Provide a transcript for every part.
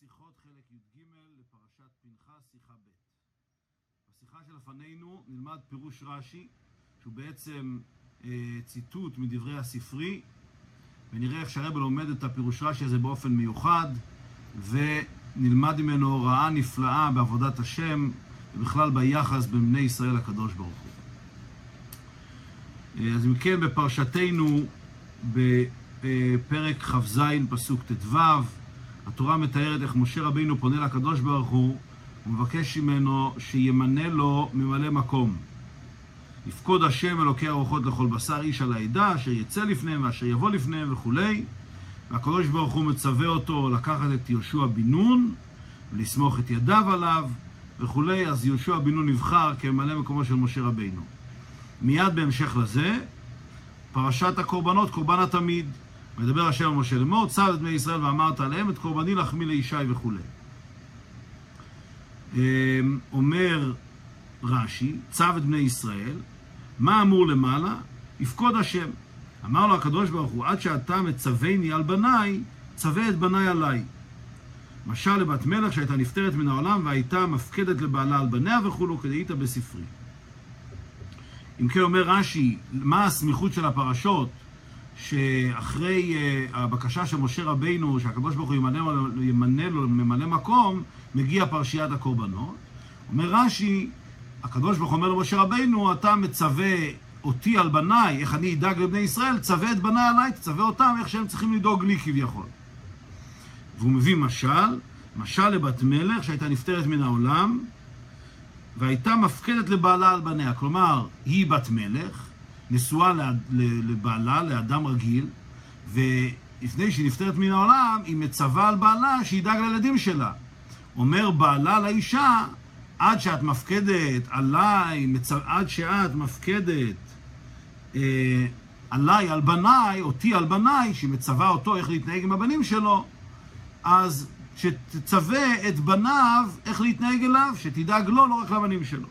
שיחות חלק י"ג לפרשת פנחס, שיחה ב'. בשיחה שלפנינו נלמד פירוש רש"י, שהוא בעצם ציטוט מדברי הספרי, ונראה איך שהרב לומד את הפירוש רש"י הזה באופן מיוחד, ונלמד ממנו הוראה נפלאה בעבודת השם, ובכלל ביחס בין בני ישראל הקדוש ברוך הוא. אז אם כן, בפרשתנו, בפרק ח"ז פסוק ט"ו, התורה מתארת איך משה רבינו פונה לקדוש ברוך הוא ומבקש ממנו שימנה לו ממלא מקום. יפקוד השם אלוקי הרוחות לכל בשר איש על העדה, אשר יצא לפניהם ואשר יבוא לפניהם וכולי. והקדוש ברוך הוא מצווה אותו לקחת את יהושע בן נון ולסמוך את ידיו עליו וכולי. אז יהושע בן נון נבחר כממלא מקומו של משה רבינו. מיד בהמשך לזה, פרשת הקורבנות, קורבן התמיד. מדבר השם על משה לאמור, צב את בני ישראל ואמרת עליהם את קורבני לחמי לישי וכו'. אומר רש"י, צב את בני ישראל, מה אמור למעלה? יפקוד השם. אמר לו הקדוש ברוך הוא, עד שאתה מצווני על בניי, צווה את בניי עליי. משל לבת מלך שהייתה נפטרת מן העולם והייתה מפקדת לבעלה על בניה וכו', כדאית בספרי. אם כן אומר רש"י, מה הסמיכות של הפרשות? שאחרי הבקשה של משה רבינו, שהקדוש ברוך הוא ימנה לו ממלא מקום, מגיע פרשיית הקורבנות. אומר רש"י, הקדוש ברוך הוא אומר למשה רבינו, אתה מצווה אותי על בניי, איך אני אדאג לבני ישראל, צווה את בניי עליי, תצווה אותם איך שהם צריכים לדאוג לי כביכול. והוא מביא משל, משל לבת מלך שהייתה נפטרת מן העולם, והייתה מפקדת לבעלה על בניה. כלומר, היא בת מלך, נשואה לבעלה, לאדם רגיל, ולפני שהיא נפטרת מן העולם, היא מצווה על בעלה שידאג לילדים שלה. אומר בעלה לאישה, עד שאת מפקדת עליי, עד שאת מפקדת עליי על בניי, אותי על בניי, שהיא מצווה אותו איך להתנהג עם הבנים שלו, אז שתצווה את בניו איך להתנהג אליו, שתדאג לו, לא רק לבנים שלו.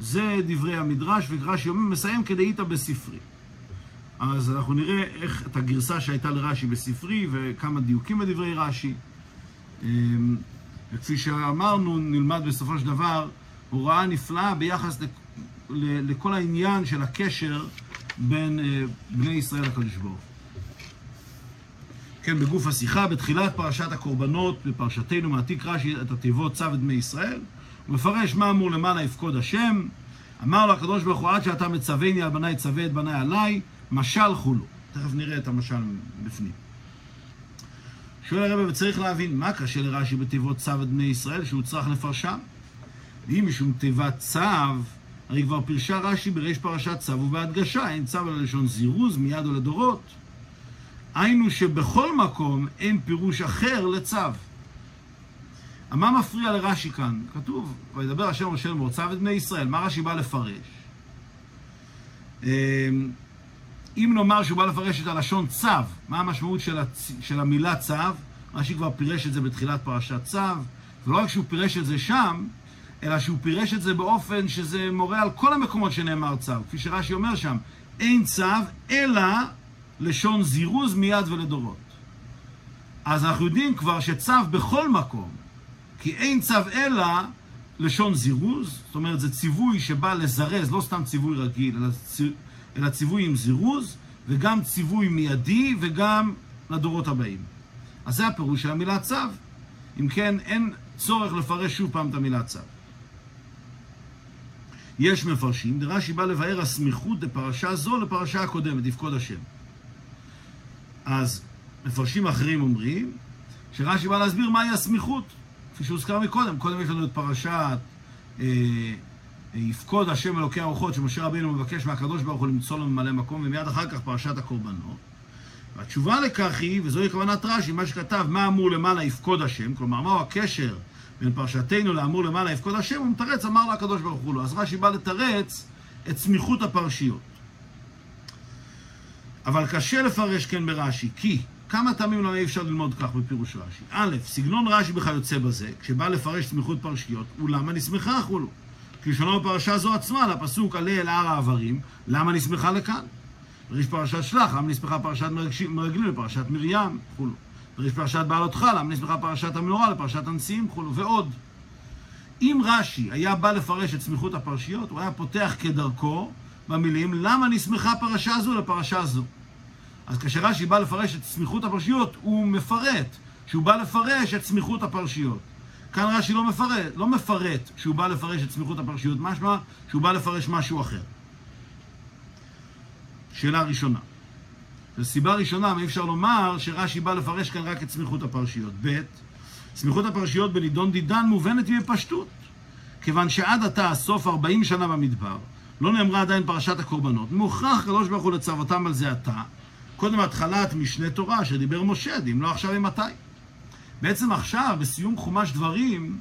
זה דברי המדרש, ורש"י מסיים כדאיתא בספרי. אז אנחנו נראה איך את הגרסה שהייתה לרש"י בספרי, וכמה דיוקים בדברי רש"י. וכפי שאמרנו, נלמד בסופו של דבר הוראה נפלאה ביחס לכל העניין של הקשר בין בני ישראל לקדוש ברוך הוא. כן, בגוף השיחה, בתחילת פרשת הקורבנות, בפרשתנו מעתיק רש"י את התיבות צו את בני ישראל, מפרש מה אמור למעלה יפקוד השם. אמר לו הקדוש ברוך הוא, עד שאתה מצווני על בניי, צווה את בניי עליי, משל חולו. תכף נראה את המשל בפנים. שואל הרב, וצריך להבין מה קשה לרש"י בתיבות צו את בני ישראל שהוא צריך לפרשם. ואם משום תיבת צו, הרי כבר פרשה רש"י בראש פרשת צו ובהדגשה, אין צו על לשון זירוז מיד או לדורות. היינו שבכל מקום אין פירוש אחר לצו. מה מפריע לרש"י כאן? כתוב, וידבר השם משה לאמור, צו את בני ישראל. מה רש"י בא לפרש? אם נאמר שהוא בא לפרש את הלשון צו, מה המשמעות של המילה צו? רש"י כבר פירש את זה בתחילת פרשת צו, ולא רק שהוא פירש את זה שם, אלא שהוא פירש את זה באופן שזה מורה על כל המקומות שנאמר צו. כפי שרש"י אומר שם, אין צו אלא לשון זירוז מיד ולדורות. אז אנחנו יודעים כבר שצו בכל מקום, כי אין צו אלא לשון זירוז, זאת אומרת זה ציווי שבא לזרז, לא סתם ציווי רגיל, אלא ציווי עם זירוז, וגם ציווי מיידי וגם לדורות הבאים. אז זה הפירוש של המילה צו. אם כן, אין צורך לפרש שוב פעם את המילה צו. יש מפרשים, רש"י בא לבאר הסמיכות לפרשה זו לפרשה הקודמת, יפקוד השם. אז מפרשים אחרים אומרים שרש"י בא להסביר מהי הסמיכות. כפי שהוזכר מקודם, קודם יש לנו את פרשת יפקוד השם אלוקי הרוחות, שמשה רבינו מבקש מהקדוש ברוך הוא למצוא לו ממלא מקום, ומיד אחר כך פרשת הקורבנות. והתשובה לכך היא, וזוהי כוונת רש"י, מה שכתב, מה אמור למעלה יפקוד השם, כלומר, מהו הקשר בין פרשתנו לאמור למעלה יפקוד השם, הוא מתרץ, אמר לה הקדוש ברוך הוא לו. אז רש"י בא לתרץ את סמיכות הפרשיות. אבל קשה לפרש כן ברש"י, כי כמה תמים למה אי אפשר ללמוד כך בפירוש רש"י? א', סגנון רש"י בכיוצא בזה, כשבא לפרש סמיכות פרשיות, ולמה נשמחה חולו? כלשונו בפרשה זו עצמה, לפסוק עלה אל הר העברים, למה נשמחה לכאן? בראש פרשת שלח, למה נשמחה פרשת מרגלים, לפרשת מרים, חולו. צריך פרשת בעלותך, להמליץ בך פרשת המנורה לפרשת הנשיאים, כולו ועוד. אם רש"י היה בא לפרש את סמיכות הפרשיות, הוא היה פותח כדרכו במילים, למה נסמכה פרשה זו לפרשה זו? אז כאשר רש"י בא לפרש את סמיכות הפרשיות, הוא מפרט שהוא בא לפרש את סמיכות הפרשיות. כאן רש"י לא מפרט שהוא בא לפרש את סמיכות הפרשיות, משמע שהוא בא לפרש משהו אחר. שאלה ראשונה. לסיבה ראשונה, אי אפשר לומר שרש"י בא לפרש כאן רק את סמיכות הפרשיות. ב', סמיכות הפרשיות בנידון דידן מובנת בפשטות, כיוון שעד עתה סוף 40 שנה במדבר, לא נאמרה עדיין פרשת הקורבנות. מוכרח הקדוש ברוך הוא לצוותם על זה עתה, קודם התחלת משנה תורה שדיבר משה, אם לא עכשיו ומתי. בעצם עכשיו, בסיום חומש דברים,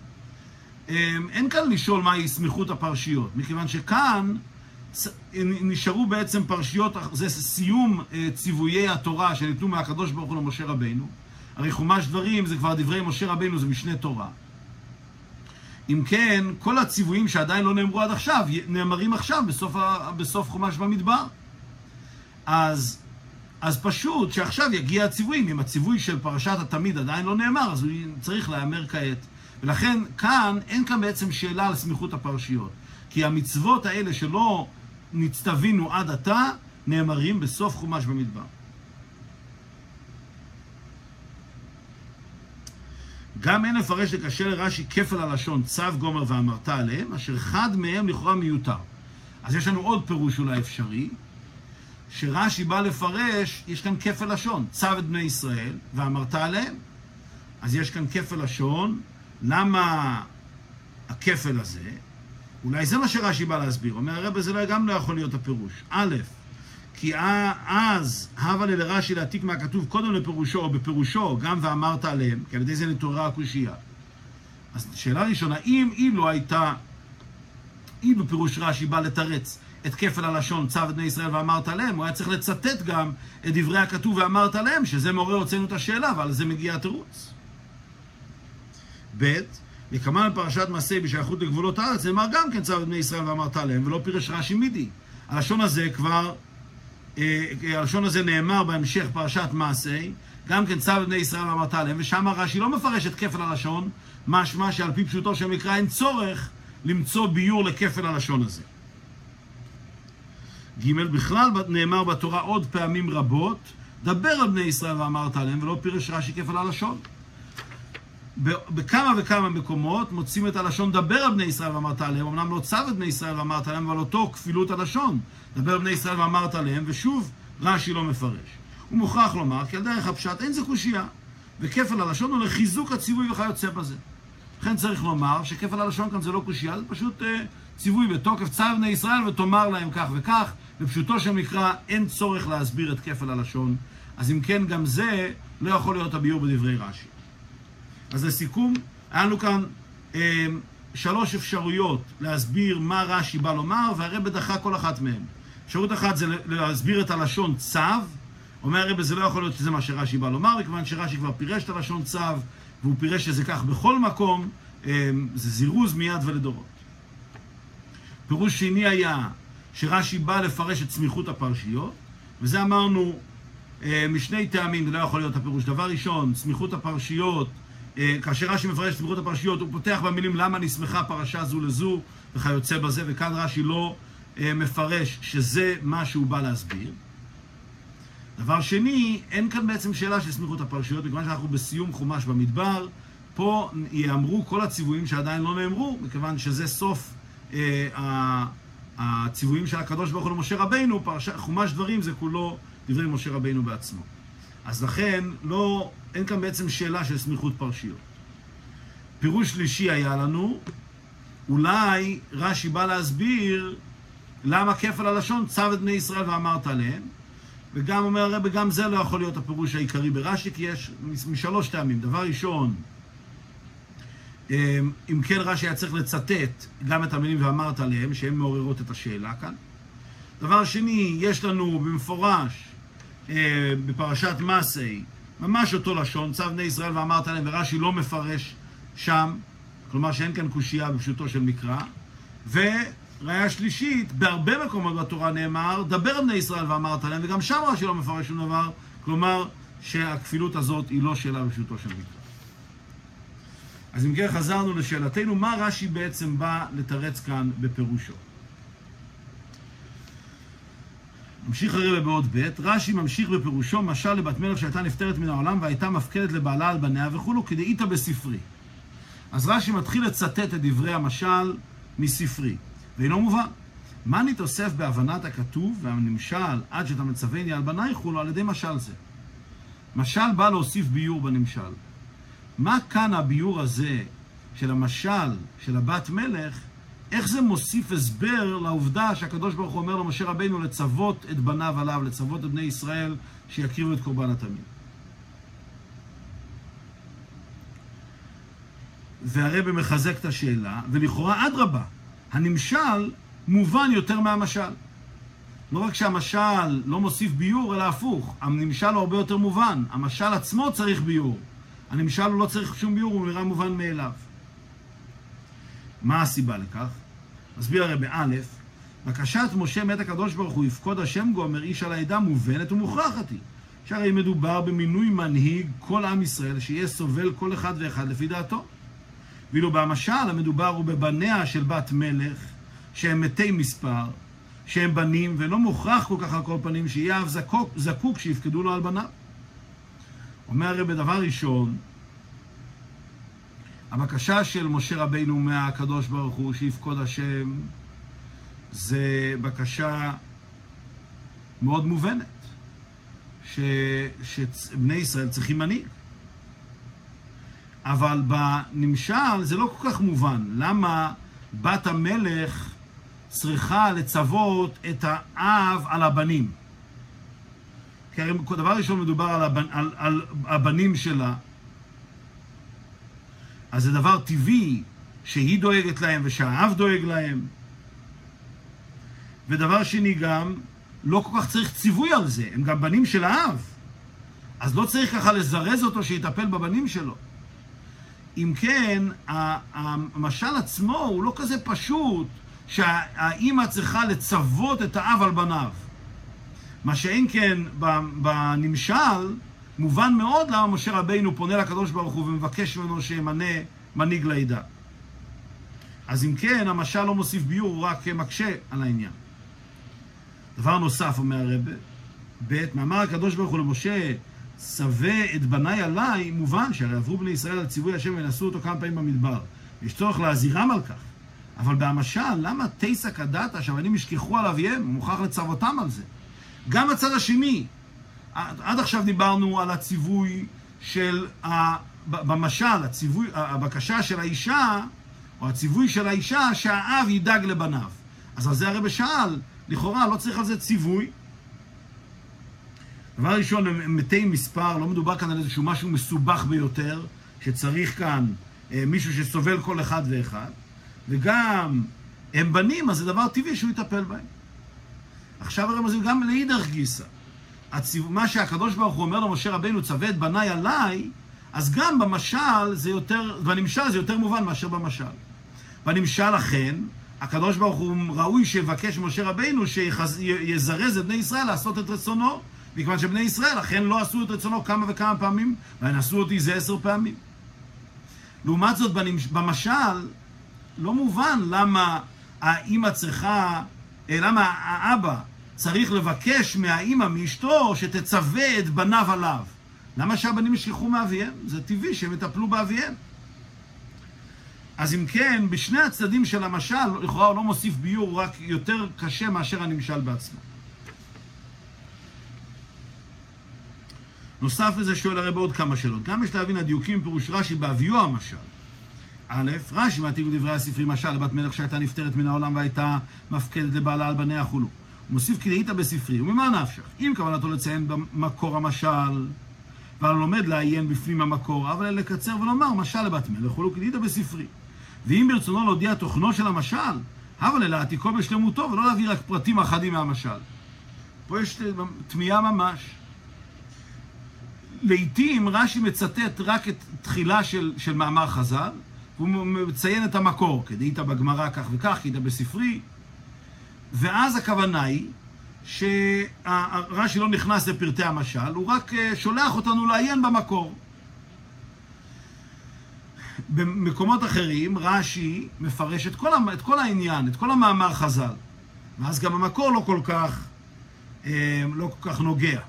אין כאן לשאול מהי סמיכות הפרשיות, מכיוון שכאן נשארו בעצם פרשיות, זה סיום ציוויי התורה שניתנו מהקדוש ברוך הוא למשה רבינו. הרי חומש דברים זה כבר דברי משה רבינו, זה משנה תורה. אם כן, כל הציוויים שעדיין לא נאמרו עד עכשיו, נאמרים עכשיו בסוף חומש במדבר. אז פשוט שעכשיו יגיע הציוויים, אם הציווי של פרשת התמיד עדיין לא נאמר, אז הוא צריך להיאמר כעת. ולכן כאן, אין כאן בעצם שאלה על סמיכות הפרשיות. כי המצוות האלה שלא נצטווינו עד עתה, נאמרים בסוף חומש במדבר. גם אין לפרש לקשה לרש"י כפל הלשון צו גומר ואמרת עליהם, אשר אחד מהם לכאורה מיותר. אז יש לנו עוד פירוש אולי אפשרי, שרש"י בא לפרש, יש כאן כפל לשון, צו את בני ישראל ואמרת עליהם. אז יש כאן כפל לשון, למה הכפל הזה? אולי זה מה שרש"י בא להסביר, אומר הרב, זה גם לא יכול להיות הפירוש. א', כי אז הווה לי לרש"י להעתיק מהכתוב קודם לפירושו, או בפירושו, גם ואמרת עליהם, כי על ידי זה נתעוררה הקושייה. אז שאלה ראשונה, אם בפירוש רש"י בא לתרץ את כפל הלשון, צו את בני ישראל ואמרת עליהם, הוא היה צריך לצטט גם את דברי הכתוב ואמרת עליהם, שזה מעורר הוצאנו את השאלה, ועל זה מגיע התירוץ. ב', וכמה לפרשת מעשה בשייכות לגבולות הארץ, זה אמר גם כן צו את בני ישראל ואמרת עליהם, ולא פירש רש"י מידי. הלשון הזה נאמר בהמשך פרשת מעשי, גם כן צו את בני ישראל ואמרת עליהם, ושם רש"י לא מפרש את כפל הלשון, משמע שעל פי פשוטו של המקרא אין צורך למצוא ביור לכפל הלשון הזה. ג', בכלל נאמר בתורה עוד פעמים רבות, דבר על בני ישראל ואמרת עליהם, ולא פירש רש"י כפל הלשון. בכמה וכמה מקומות מוצאים את הלשון דבר על בני ישראל ואמרת עליהם, אמנם לא צו את בני ישראל ואמרת עליהם, אבל אותו כפילות הלשון, דבר על בני ישראל ואמרת עליהם, ושוב רש"י לא מפרש. הוא מוכרח לומר כי על דרך הפשט אין זה קושייה, וכפל הלשון הוא לחיזוק הציווי וכיוצא בזה. לכן צריך לומר שכפל הלשון כאן זה לא קושייה, זה פשוט ציווי בתוקף, צו בני ישראל ותאמר להם כך וכך, בפשוטו שמקרא אין צורך להסביר את כפל הלשון. אז אם כן, גם זה לא יכול להיות הביור בדברי רש"י. אז לסיכום, היה לנו כאן שלוש אפשרויות להסביר מה רש"י בא לומר, והרב דחה כל אחת מהן. אפשרות אחת זה להסביר את הלשון צו, אומר הרב זה לא יכול להיות שזה מה שרש"י בא לומר, מכיוון שרש"י כבר פירש את הלשון צו, והוא פירש שזה כך בכל מקום, זה זירוז מיד ולדורות. פירוש שני היה שרש"י בא לפרש את סמיכות הפרשיות, וזה אמרנו משני טעמים, זה לא יכול להיות הפירוש. דבר ראשון, סמיכות הפרשיות, כאשר רש"י מפרש את סמיכות הפרשיות, הוא פותח במילים למה נסמכה פרשה זו לזו וכיוצא בזה, וכאן רש"י לא מפרש שזה מה שהוא בא להסביר. דבר שני, אין כאן בעצם שאלה של סמיכות הפרשיות, מכיוון שאנחנו בסיום חומש במדבר, פה יאמרו כל הציוויים שעדיין לא נאמרו, מכיוון שזה סוף הציוויים של הקדוש ברוך הוא למשה רבינו, חומש דברים זה כולו דברי משה רבינו בעצמו. אז לכן אין כאן בעצם שאלה של סמיכות פרשיות. פירוש שלישי היה לנו, אולי רש"י בא להסביר למה כפל הלשון צו את בני ישראל ואמרת עליהם, וגם אומר הרב, גם זה לא יכול להיות הפירוש העיקרי ברש"י, כי יש משלוש טעמים. דבר ראשון, אם כן רש"י היה צריך לצטט גם את המילים ואמרת עליהם, שהן מעוררות את השאלה כאן. דבר שני, יש לנו במפורש בפרשת מסי, ממש אותו לשון, צו בני ישראל ואמרת עליהם, ורש"י לא מפרש שם, כלומר שאין כאן קושייה בפשוטו של מקרא. וראיה שלישית, בהרבה מקומות בתורה נאמר, דבר בני ישראל ואמרת עליהם, וגם שם רש"י לא מפרש שום דבר, כלומר שהכפילות הזאת היא לא שאלה בפשוטו של מקרא. אז אם כן חזרנו לשאלתנו, מה רש"י בעצם בא לתרץ כאן בפירושו? ממשיך הרבה בעוד בית, רש"י ממשיך בפירושו, משל לבת מלך שהייתה נפטרת מן העולם והייתה מפקדת לבעלה על בניה וכולו, כדאיתה בספרי. אז רש"י מתחיל לצטט את דברי המשל מספרי, ואינו מובן. מה נתוסף בהבנת הכתוב והנמשל עד שאתה מצווני על בנייך ולא על ידי משל זה? משל בא להוסיף ביור בנמשל. מה כאן הביור הזה של המשל של הבת מלך, איך זה מוסיף הסבר לעובדה שהקדוש ברוך הוא אומר למשה רבינו לצוות את בניו עליו, לצוות את בני ישראל שיקריבו את קורבן התמיד? והרבי מחזק את השאלה, ולכאורה אדרבה, הנמשל מובן יותר מהמשל. לא רק שהמשל לא מוסיף ביור, אלא הפוך. הנמשל הוא הרבה יותר מובן. המשל עצמו צריך ביור. הנמשל הוא לא צריך שום ביור, הוא נראה מובן מאליו. מה הסיבה לכך? מסביר הרבי, א', בקשת משה מאת הקדוש ברוך הוא יפקוד השם גומר איש על העדה מובנת ומוכרחת היא. שהרי מדובר במינוי מנהיג כל עם ישראל, שיהיה סובל כל אחד ואחד לפי דעתו. ואילו במשל המדובר הוא בבניה של בת מלך, שהם מתי מספר, שהם בנים, ולא מוכרח כל כך על כל פנים שיהיה אף זקוק שיפקדו לו על בניו. אומר הרי בדבר ראשון, הבקשה של משה רבינו מהקדוש ברוך הוא שיפקוד השם, זה בקשה מאוד מובנת, שבני ישראל צריכים מנהיג. אבל בנמשל זה לא כל כך מובן. למה בת המלך צריכה לצוות את האב על הבנים? כי הרי דבר ראשון מדובר על הבנים שלה, אז זה דבר טבעי שהיא דואגת להם ושהאב דואג להם. ודבר שני, גם לא כל כך צריך ציווי על זה, הם גם בנים של האב, אז לא צריך ככה לזרז אותו שיטפל בבנים שלו. אם כן, המשל עצמו הוא לא כזה פשוט שהאימא צריכה לצוות את האב על בניו. מה שאין כן בנמשל, מובן מאוד למה משה רבינו פונה לקדוש ברוך הוא ומבקש ממנו שימנה מנהיג לעדה. אז אם כן, המשל לא מוסיף ביור, הוא רק מקשה על העניין. דבר נוסף, אומר הרב, בית, מאמר הקדוש ברוך הוא למשה, סווה את בני עליי, מובן שהרי עברו בני ישראל על ציווי השם ונסו אותו כמה פעמים במדבר. יש צורך להזהירם על כך. אבל במשל, למה תיסע כדאתה שהבנים ישכחו על אביהם? הוא מוכרח לצוותם על זה. גם הצד השני, עד עכשיו דיברנו על הציווי של, במשל, הבקשה של האישה, או הציווי של האישה שהאב ידאג לבניו. אז על זה הרי בשאל, לכאורה לא צריך על זה ציווי. דבר ראשון, הם מתי מספר, לא מדובר כאן על איזשהו משהו מסובך ביותר, שצריך כאן מישהו שסובל כל אחד ואחד, וגם הם בנים, אז זה דבר טבעי שהוא יטפל בהם. עכשיו הרי מזים גם להידך גיסא. מה שהקדוש ברוך הוא אומר למשה רבינו, צווה את בני עליי, אז גם במשל זה יותר, בנמשל זה יותר מובן מאשר במשל. בנמשל אכן, הקדוש ברוך הוא ראוי שיבקש משה רבינו שיזרז את בני ישראל לעשות את רצונו, מכיוון שבני ישראל אכן לא עשו את רצונו כמה וכמה פעמים, והן עשו אותי זה 10 פעמים. לעומת זאת, במשל, לא מובן למה האמא צריכה, למה האבא צריך לבקש מהאמא, מאשתו, שתצווה את בניו עליו. למה שהבנים ישכחו מאביהם? זה טבעי שהם יטפלו באביהם. אז אם כן, בשני הצדדים של המשל, לכאורה הוא לא מוסיף ביור, רק יותר קשה מאשר הנמשל בעצמו. נוסף לזה שואל הרב עוד כמה שאלות. גם יש להבין הדיוקים פירוש רש"י באביו המשל. א', רש"י מעתיק בדברי הספרי משל לבת מלך שהייתה נפטרת מן העולם והייתה מפקדת לבעלה על בניה וכולו. הוא מוסיף כדאיתא בספרי, וממה נפשך? אם כוונתו לציין במקור המשל, והלומד לעיין בפנים המקור, אבל לקצר ולומר משל לבת מלך וכולו כדאיתא בספרי. ואם ברצונו להודיע תוכנו של המשל, אבל להעתיקו בשלמותו ולא להביא רק פרטים אחדים מהמשל. פה יש תמיהה ממש. לעתים רש"י מצטט רק את תחילה של מאמר חז"ל, הוא מציין את המקור, כדאיתא בגמרא כך וכך, כדאיתא בספרי, ואז הכוונה היא שהרש"י לא נכנס לפרטי המשל, הוא רק שולח אותנו לעיין במקור. במקומות אחרים רש"י מפרש את כל העניין, את כל המאמר חז"ל, ואז גם המקור לא כל כך נוגע.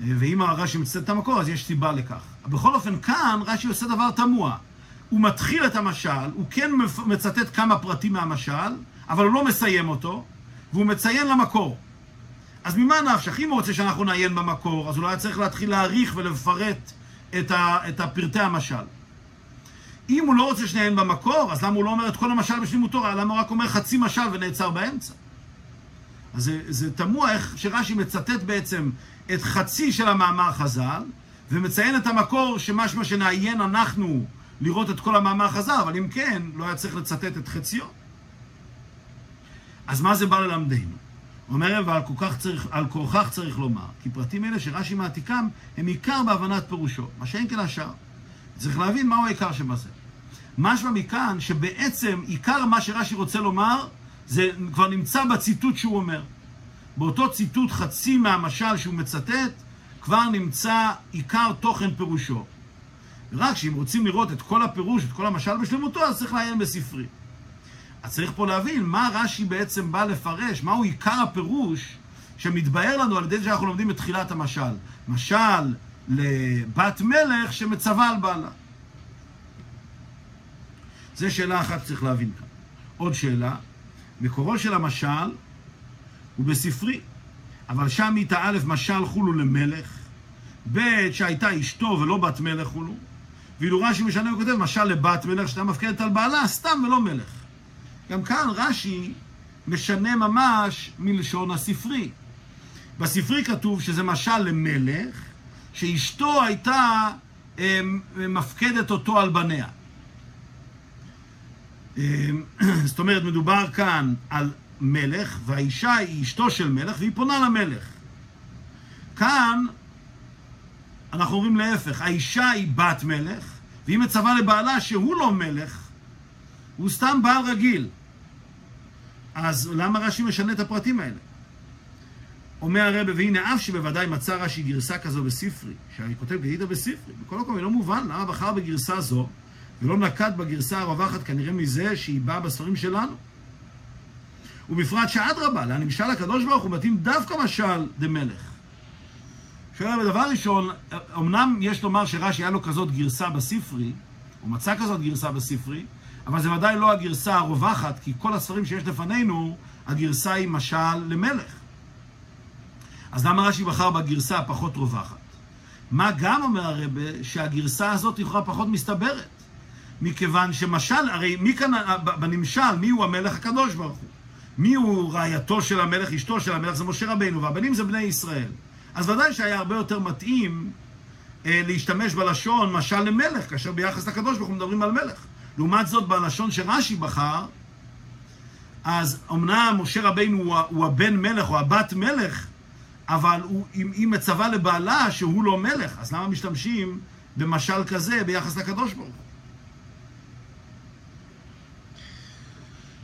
ואם הרש"י מצטט את המקור, אז יש סיבה לכך. בכל אופן, כאן רש"י עושה דבר תמוה. הוא מתחיל את המשל, הוא כן מצטט כמה פרטים מהמשל, אבל הוא לא מסיים אותו, והוא מציין למקור. אז ממה נפשך? אם הוא רוצה שאנחנו נעיין במקור, אז הוא לא היה צריך להתחיל להעריך ולפרט את הפרטי המשל. אם הוא לא רוצה שנעיין במקור, אז למה הוא לא אומר את כל המשל בשלימותו? למה הוא רק אומר חצי משל ונעצר באמצע? אז זה תמוה איך שרש"י מצטט בעצם את חצי של המאמר חז"ל, ומציין את המקור שמשמע שנעיין אנחנו לראות את כל המאמר חז"ל, אבל אם כן, לא היה צריך לצטט את חציו. אז מה זה בא ללמדנו? הוא אומר, ועל כורכך צריך לומר, כי פרטים אלה שרש"י מעתיקם הם עיקר בהבנת פירושו, מה שאין כן השאר. צריך להבין מהו העיקר שבזה. משמע מכאן שבעצם עיקר מה שרש"י רוצה לומר, זה כבר נמצא בציטוט שהוא אומר. באותו ציטוט חצי מהמשל שהוא מצטט, כבר נמצא עיקר תוכן פירושו. רק שאם רוצים לראות את כל הפירוש, את כל המשל בשלמותו, אז צריך לעיין בספרי. אז צריך פה להבין מה רש"י בעצם בא לפרש, מהו עיקר הפירוש שמתבהר לנו על ידי שאנחנו לומדים את תחילת המשל. משל לבת מלך שמצווה על בעלה. זו שאלה אחת צריך להבין כאן. עוד שאלה, מקורו של המשל הוא בספרי, אבל שם איתה א' משל חולו למלך, ב' שהייתה אשתו ולא בת מלך חולו, ואילו רש"י משנה וכותב משל לבת מלך שאתה מפקדת על בעלה, סתם ולא מלך. גם כאן רש"י משנה ממש מלשון הספרי. בספרי כתוב שזה משל למלך, שאשתו הייתה מפקדת אותו על בניה. זאת אומרת, מדובר כאן על מלך, והאישה היא אשתו של מלך, והיא פונה למלך. כאן אנחנו אומרים להפך, האישה היא בת מלך, והיא מצווה לבעלה שהוא לא מלך, הוא סתם בעל רגיל. אז למה רש"י משנה את הפרטים האלה? אומר הרב, והנה אף שבוודאי מצא רש"י גרסה כזו בספרי, שאני כותב גדידה בספרי, בכל מקום לא מובן למה בחר בגרסה זו, ולא נקט בגרסה הרווחת כנראה מזה שהיא באה בספרים שלנו. ובפרט שאדרבה, לנמשל הקדוש ברוך הוא מתאים דווקא משל דמלך. שאלה בדבר ראשון, אמנם יש לומר שרש"י היה לו כזאת גרסה בספרי, הוא מצא כזאת גרסה בספרי, אבל זה ודאי לא הגרסה הרווחת, כי כל הספרים שיש לפנינו, הגרסה היא משל למלך. אז למה רש"י בחר בגרסה הפחות רווחת? מה גם אומר הרב שהגרסה הזאת לכאורה פחות מסתברת? מכיוון שמשל, הרי מי כאן בנמשל, מי הוא המלך הקדוש ברוך הוא? מי הוא רעייתו של המלך, אשתו של המלך? זה משה רבינו, והבנים זה בני ישראל. אז ודאי שהיה הרבה יותר מתאים להשתמש בלשון משל למלך, כאשר ביחס לקדוש ברוך הוא מדברים על מלך. לעומת זאת, בלשון שרש"י בחר, אז אמנם משה רבינו הוא הבן מלך או הבת מלך, אבל היא מצווה לבעלה שהוא לא מלך, אז למה משתמשים במשל כזה ביחס לקדוש ברוך הוא?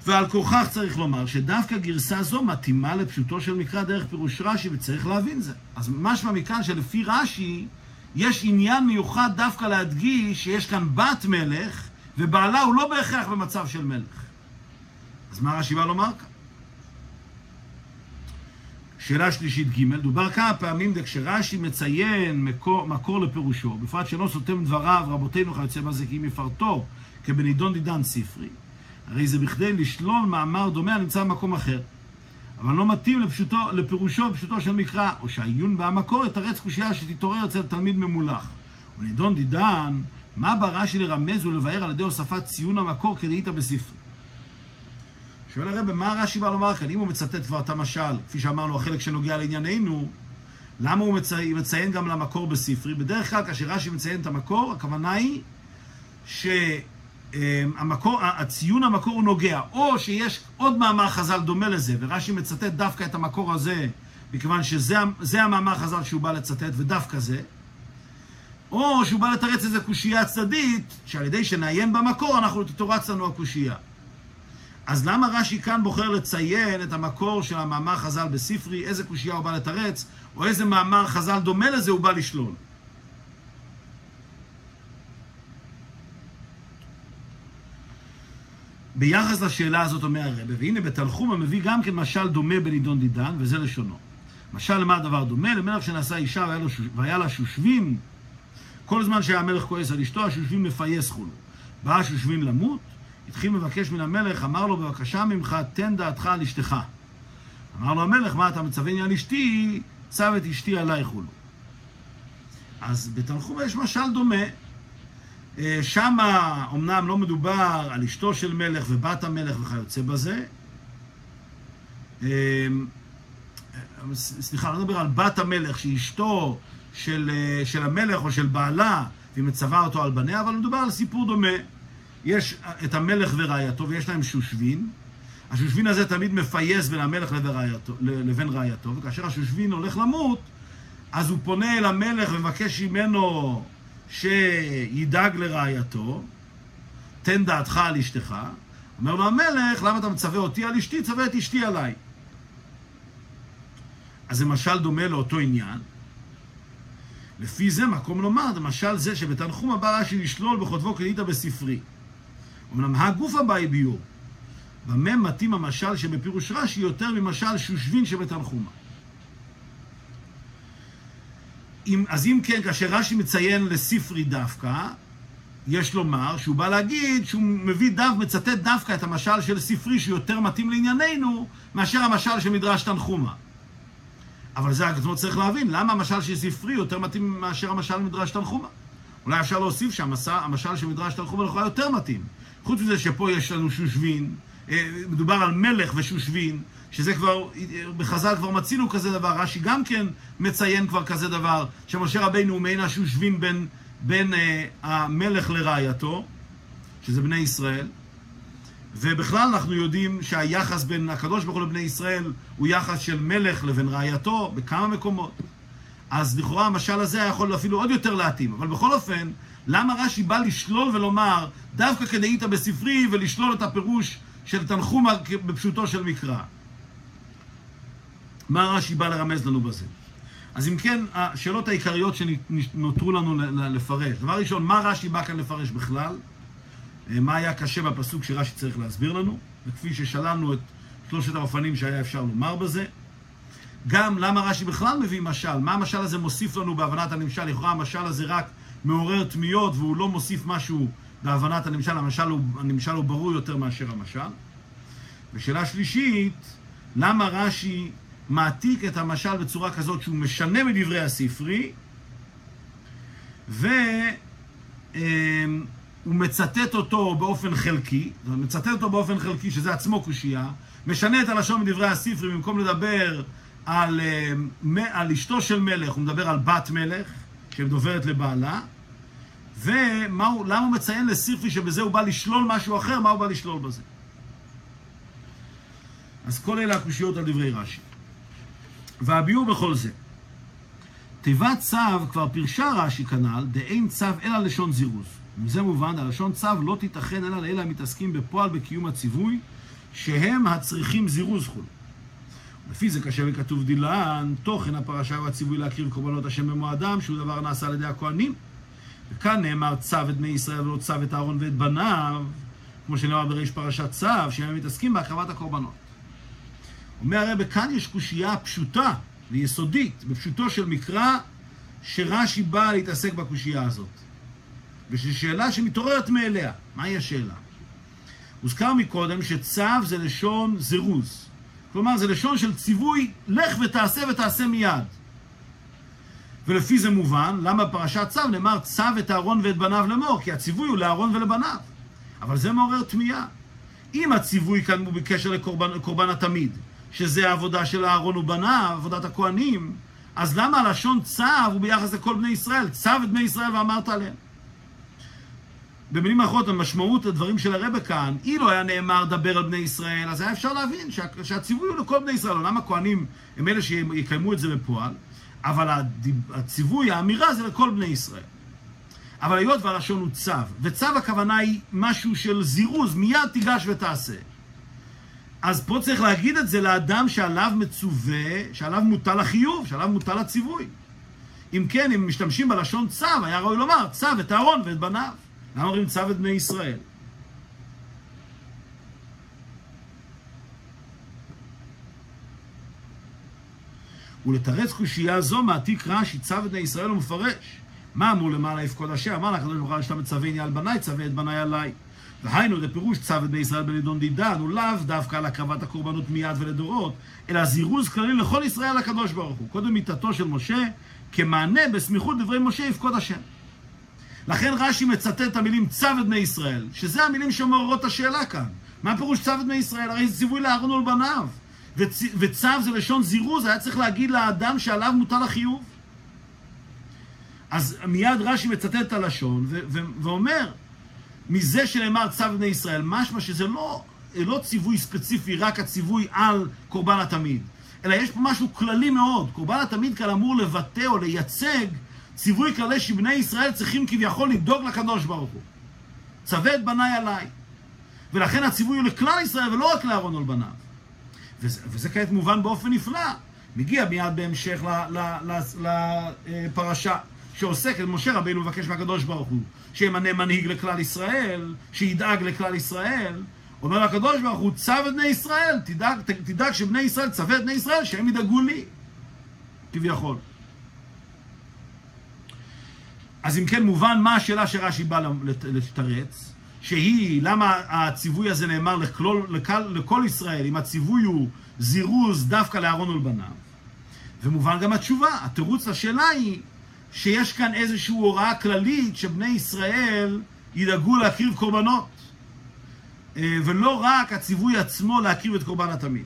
ועל כורכך צריך לומר שדווקא גרסה זו מתאימה לפשוטו של מקרא דרך פירוש רש"י, וצריך להבין זה. אז משמע מכאן שלפי רש"י יש עניין מיוחד דווקא להדגיש שיש כאן בת מלך, ובעלה הוא לא בהכרח במצב של מלך. אז מה רש"י בא לומר כאן? שאלה שלישית ג', דובר כמה פעמים כשרש"י מציין מקור לפירושו, בפרט שלא סותם דבריו, רבותינו חייצא בזה כי אם יפרטו, כבנידון דידן ספרי. הרי זה בכדי לשלול מאמר דומה הנמצא במקום אחר, אבל לא מתאים לפירושו פשוטו של מקרא, או שהעיון במקור יתרץ קושיה שתתעורר אצל תלמיד ממולח. ובנידון דידן, מה ברא שלי לרמז ולבאר על ידי הוספת ציון המקור כדאיתא בספרי? שואל הרב, מה רש"י בא לומר כאן? אם הוא מצטט כבר את המשל, כפי שאמרנו, החלק שנוגע לענייננו, למה הוא מציין גם למקור בספרי? בדרך כלל, כאשר רש"י מציין את המקור, הכוונה היא שהציון המקור הוא נוגע, או שיש עוד מאמר חז"ל דומה לזה, ורש"י מצטט דווקא את המקור הזה, מכיוון שזה המאמר חז"ל שהוא בא לצטט, ודווקא זה, או שהוא בא לתרץ איזו קושייה צדדית, שעל ידי שנעיין במקור, אנחנו תתורץ לנו הקושייה. אז למה רש"י כאן בוחר לציין את המקור של המאמר חז"ל בספרי, איזה קושייה הוא בא לתרץ, או איזה מאמר חז"ל דומה לזה הוא בא לשלול? ביחס לשאלה הזאת אומר הרב, והנה בתלחום המביא גם כן משל דומה בנידון דידן, וזה לשונו. משל למה הדבר דומה? למלך שנשא אישה והיה לה שושבים, כל זמן שהמלך כועס על אשתו, השושבים מפייס חולו. בא השושבים למות, התחיל מבקש מן המלך, אמר לו, בבקשה ממך, תן דעתך על אשתך. אמר לו המלך, מה אתה מצווני על אשתי? צו את אשתי עלי חולו. אז בתלחום יש משל דומה, שמה אמנם לא מדובר על אשתו של מלך ובת המלך וכיוצא בזה. סליחה, לא מדבר על בת המלך שהיא אשתו של המלך או של בעלה והיא מצווה אותו על בניה, אבל מדובר על סיפור דומה. יש את המלך ורעייתו ויש להם שושבין. השושבין הזה תמיד מפייס בין המלך לבין רעייתו, וכאשר השושבין הולך למות אז הוא פונה אל המלך ומבקש ממנו שידאג לרעייתו, תן דעתך על אשתך. אומר לו המלך, למה אתה מצווה אותי על אשתי? צווה את אשתי עליי. אז זה משל דומה לאותו עניין. לפי זה מקום לומר, זה משל זה שבתנחום הבא רש"י לשלול בחוטבו כדאיתא בספרי. אמנם הגוף הבא היא ביור. במה מתאים המשל שבפירוש רש"י יותר ממשל שושבין שבתנחומה. אז אם כן, כאשר רש"י מציין לספרי דווקא, יש לומר שהוא בא להגיד שהוא מביא מצטט דווקא את המשל של ספרי שיותר מתאים לענייננו מאשר המשל של מדרש תנחומה. אבל זה לא צריך להבין, למה המשל של ספרי יותר מתאים מאשר המשל מדרש תנחומה? אולי אפשר להוסיף שהמשל של מדרש תנחומה לכאורה יותר מתאים. חוץ מזה שפה יש לנו שושבין, מדובר על מלך ושושבין, שזה כבר, בחז"ל כבר מצינו כזה דבר, רש"י גם כן מציין כבר כזה דבר, שמשה רבינו ומעין השושבים בין המלך לרעייתו, שזה בני ישראל, ובכלל אנחנו יודעים שהיחס בין הקדוש ברוך הוא לבני ישראל, הוא יחס של מלך לבין רעייתו, בכמה מקומות. אז לכאורה המשל הזה יכול אפילו עוד יותר להתאים, אבל בכל אופן, למה רש"י בא לשלול ולומר, דווקא כדאיתא בספרי ולשלול את הפירוש של תנחומא בפשוטו של מקרא? מה רש"י בא לרמז לנו בזה? אז אם כן, השאלות העיקריות שנותרו לנו לפרש. דבר ראשון, מה רש"י בא כאן לפרש בכלל? מה היה קשה בפסוק שרש"י צריך להסביר לנו? וכפי ששללנו את שלושת האופנים שהיה אפשר לומר בזה. גם למה רש"י בכלל מביא משל? מה המשל הזה מוסיף לנו בהבנת הנמשל? לכאורה המשל הזה רק מעורר תמיהות והוא לא מוסיף משהו בהבנת הנמשל. הנמשל הוא ברור יותר מאשר המשל. ושאלה שלישית, למה רש"י מעתיק את המשל בצורה כזאת שהוא משנה מדברי הספרי, והוא מצטט אותו באופן חלקי, שזה עצמו קושייה, משנה את הלשון מדברי הספרי, במקום לדבר על אשתו של מלך, הוא מדבר על בת מלך, שמדוברת לבעלה, ולמה הוא מציין לספרי שבזה הוא בא לשלול משהו אחר, מה הוא בא לשלול בזה? אז כל אלה הקושיות על דברי רש"י. והביאור בכל זה, תיבת צו כבר פרשה רש"י כנ"ל, דאין צו אלא לשון זירוז. מזה מובן, הלשון צו לא תיתכן אלא לאלה המתעסקים בפועל בקיום הציווי, שהם הצריכים זירוז כולו. לפי זה קשה וכתוב דילן, תוכן הפרשה הוא הציווי להקריב קורבנות השם במועדם, שהוא דבר נעשה על ידי הכהנים. וכאן נאמר צו את בני ישראל ולא צו את אהרון ואת בניו, כמו שנאמר בראש פרשת צו, שהם מתעסקים בהקרבת הקורבנות. אומר הרב, כאן יש קושייה פשוטה ויסודית, בפשוטו של מקרא, שרש"י בא להתעסק בקושייה הזאת. וששאלה שמתעוררת מאליה, מהי השאלה? הוזכר מקודם שצו זה לשון זירוז. כלומר, זה לשון של ציווי, לך ותעשה מיד. ולפי זה מובן, למה פרשת צו נאמר צו את אהרון ואת בניו לאמור, כי הציווי הוא לאהרון ולבניו. אבל זה מעורר תמיהה. אם הציווי כאן הוא בקשר לקורבן התמיד, שזה העבודה של אהרון ובניו, עבודת הכהנים, אז למה הלשון צו הוא ביחס לכל בני ישראל? צו את בני ישראל ואמרת עליהם. במילים אחרות, המשמעות הדברים של הרב כאן, אילו היה נאמר דבר על בני ישראל, אז היה אפשר להבין שהציווי הוא לכל בני ישראל. למה הכהנים הם אלה שיקיימו את זה בפועל? אבל הציווי, האמירה, זה לכל בני ישראל. אבל היות והלשון הוא צו, וצו הכוונה היא משהו של זירוז, מיד תיגש ותעשה. אז פה צריך להגיד את זה לאדם שעליו מצווה, שעליו מוטל החיוב, שעליו מוטל הציווי. אם כן, אם משתמשים בלשון צו, היה ראוי לומר, צו את אהרון ואת בניו. למה אומרים צו את בני ישראל? ולתרץ קושייה זו מעתיק רש"י, צו את בני ישראל ומפרש. מה אמרו למעלה יפקוד השם? אמר לך, לא יוכל שאתה מצווני על בני, צווה את בני עליי. והיינו, זה פירוש צו את בני ישראל בנידון דידן, הוא לאו דווקא על הקרבת הקורבנות מיד ולדורות, אלא זירוז כללי לכל ישראל הקדוש ברוך הוא. קודם מיתתו של משה, כמענה בסמיכות דברי משה יפקוד השם. לכן רש"י מצטט את המילים צו את בני ישראל, שזה המילים שמעוררות את השאלה כאן. מה פירוש צו את בני ישראל? הרי זה ציווי לאהרון ולבניו. וצו זה לשון זירוז, היה צריך להגיד לאדם שעליו מוטל החיוב. אז מיד רש"י מצטט את הלשון ואומר, מזה שנאמר צו בני ישראל, משמע שזה לא ציווי ספציפי, רק הציווי על קורבן התמיד, אלא יש פה משהו כללי מאוד. קורבן התמיד כאן אמור לבטא או לייצג ציווי כללי שבני ישראל צריכים כביכול לדאוג לקדוש ברוך הוא. צווה את בני עליי. ולכן הציווי הוא לכלל ישראל ולא רק לאהרון ולבניו. וזה כעת מובן באופן נפלא. מגיע מיד בהמשך לפרשה. שעוסק את משה רבינו מבקש מהקדוש ברוך הוא שימנה מנהיג לכלל ישראל, שידאג לכלל ישראל. אומר הקדוש ברוך הוא, צו את בני ישראל, תדאג שבני ישראל, צווה את בני ישראל שהם ידאגו לי כביכול. אז אם כן, מובן מה השאלה שרש"י בא לתרץ, שהיא למה הציווי הזה נאמר לכל ישראל, אם הציווי הוא זירוז דווקא לאהרון ולבניו. ומובן גם התשובה, התירוץ לשאלה היא שיש כאן איזושהי הוראה כללית שבני ישראל ידאגו להקריב קורבנות, ולא רק הציווי עצמו להקריב את קורבן התמיד.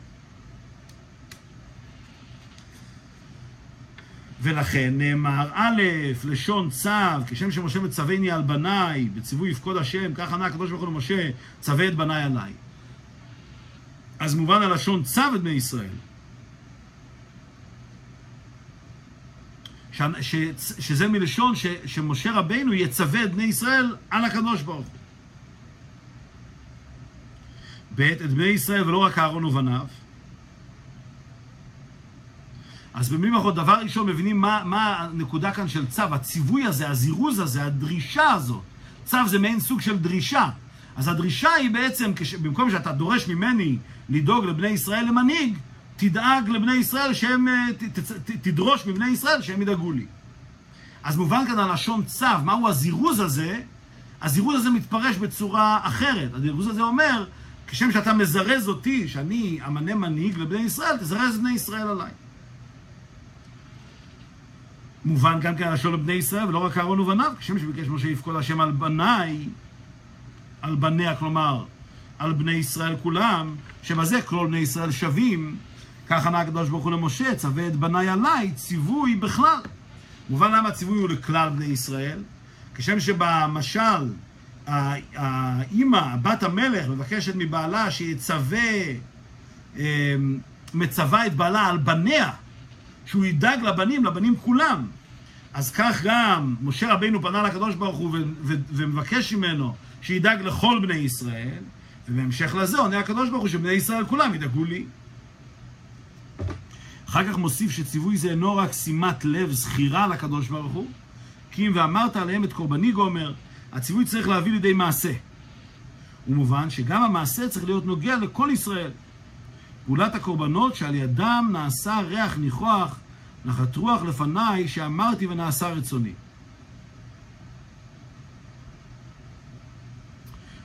ולכן נאמר א', לשון צו, כשם שמשה מצווני על בניי, בציווי יפקוד השם, כך ענה הקדוש ברוך הוא למשה, צווה את בניי עליי. אז מובן הלשון צו את בני ישראל. שזה מלשון שמשה רבינו יצווה את בני ישראל על הקדוש ברוך הוא. בית את בני ישראל ולא רק אהרון ובניו. אז במילים אחרות, דבר ראשון מבינים מה הנקודה כאן של צו, הציווי הזה, הזירוז הזה, הדרישה הזאת. צו זה מעין סוג של דרישה. אז הדרישה היא בעצם, במקום שאתה דורש ממני לדאוג לבני ישראל למנהיג, תדאג לבני ישראל שהם, תדרוש מבני ישראל שהם ידאגו לי. אז מובן כאן הלשון צו, מהו הזירוז הזה? הזירוז הזה מתפרש בצורה אחרת. הזירוז הזה אומר, כשם שאתה מזרז אותי, שאני אמנה מנהיג לבני ישראל, תזרז בני ישראל עליי. מובן כאן כאן הלשון לבני ישראל, ולא רק אהרון ובניו, כשם שביקש משה יפקוד השם על בניי, על בניה, כלומר, על בני ישראל כולם, שבזה כל בני ישראל שווים, כך ענה הקדוש ברוך הוא למשה, צווה את בני עליי, ציווי בכלל. מובן למה הציווי הוא לכלל בני ישראל, כשם שבמשל, האמא, בת המלך, מבקשת מבעלה מצווה את בעלה על בניה, שהוא ידאג לבנים, לבנים כולם. אז כך גם, משה רבינו פנה לקדוש ברוך הוא ומבקש ממנו, שידאג לכל בני ישראל, ובהמשך לזה עונה הקדוש ברוך הוא שבני ישראל כולם ידאגו לי. אחר כך מוסיף שציווי זה אינו רק שימת לב זכירה לקדוש ברוך הוא, כי אם ואמרת עליהם את קורבני גומר, הציווי צריך להביא לידי מעשה. ומובן שגם המעשה צריך להיות נוגע לכל ישראל. פעולת הקורבנות שעל ידם נעשה ריח ניחוח, נחת רוח לפניי שאמרתי ונעשה רצוני.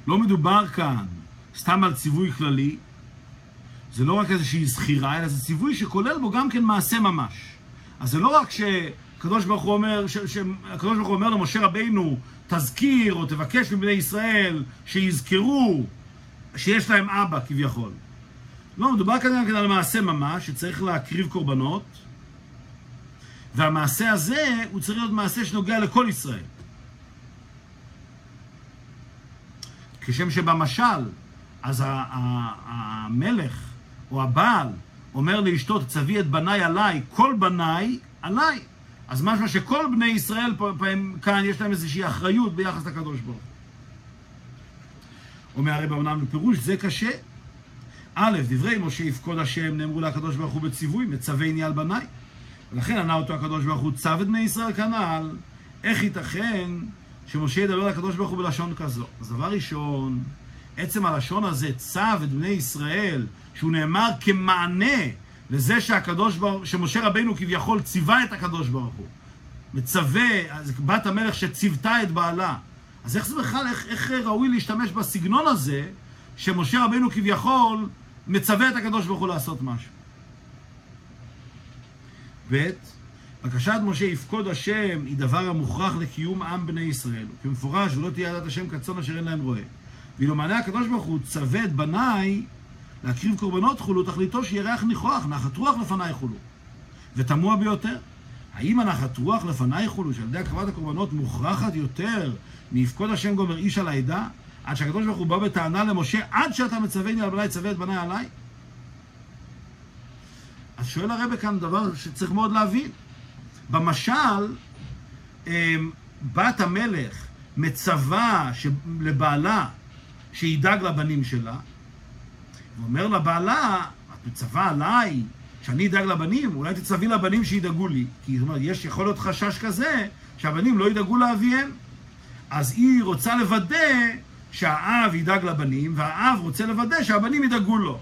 לא מדובר כאן סתם על ציווי כללי, זה לא רק איזושהי זכירה, אלא זה ציווי שכולל בו גם כן מעשה ממש. אז זה לא רק שהקדוש ברוך הוא אומר למשה רבינו, תזכיר או תבקש מבני ישראל שיזכרו שיש להם אבא כביכול. לא, מדובר כאן על מעשה ממש, שצריך להקריב קורבנות, והמעשה הזה הוא צריך להיות מעשה שנוגע לכל ישראל. כשם שבמשל, אז המלך או הבעל אומר לאשתו, תצווי את בניי עליי, כל בניי עליי. אז משמע שכל בני ישראל כאן יש להם איזושהי אחריות ביחס לקדוש ברוך הוא. אומר הרב, אמנם לפירוש, זה קשה, א', דברי משה יפקוד השם נאמרו לקדוש ברוך הוא בציווי, מצווני על בניי. ולכן ענה אותו הקדוש ברוך הוא, צו את בני ישראל כנעל. איך ייתכן שמשה ידבר לקדוש ברוך הוא בלשון כזו? אז דבר ראשון, עצם הלשון הזה, צו את בני ישראל, שהוא נאמר כמענה לזה שמשה רבינו כביכול ציווה את הקדוש ברוך הוא. מצווה, בת המלך שציוותה את בעלה. אז איך זה בכלל, איך ראוי להשתמש בסגנון הזה, שמשה רבינו כביכול מצווה את הקדוש ברוך הוא לעשות משהו? ב' בקשת משה יפקוד השם היא דבר המוכרח לקיום עם בני ישראל, כמפורש ולא תהיה ידת השם כצאן אשר אין להם רועה. ואילו מענה הקדוש ברוך הוא צווה את בניי להקריב קורבנות חולו, תכליתו שיהיה ריח ניחוח, נחת רוח לפניי חולו. ותמוה ביותר, האם הנחת רוח לפניי חולו שעל ידי הקרבת הקורבנות מוכרחת יותר מיפקוד השם גומר איש על העדה? עד שהקדוש ברוך הוא בא בטענה למשה, עד שאתה מצווני על בני, צווה את בני עליי? אז שואל הרב כאן דבר שצריך מאוד להבין. במשל, בת המלך מצווה לבעלה שידאג לבנים שלה, ואומר לבעלה, את מצווה עליי שאני אדאג לבנים, אולי תצווי לבנים שידאגו לי. כי זאת אומרת, יש יכול להיות חשש כזה שהבנים לא ידאגו לאביהם. אז היא רוצה לוודא שהאב ידאג לבנים, והאב רוצה לוודא שהבנים ידאגו לו.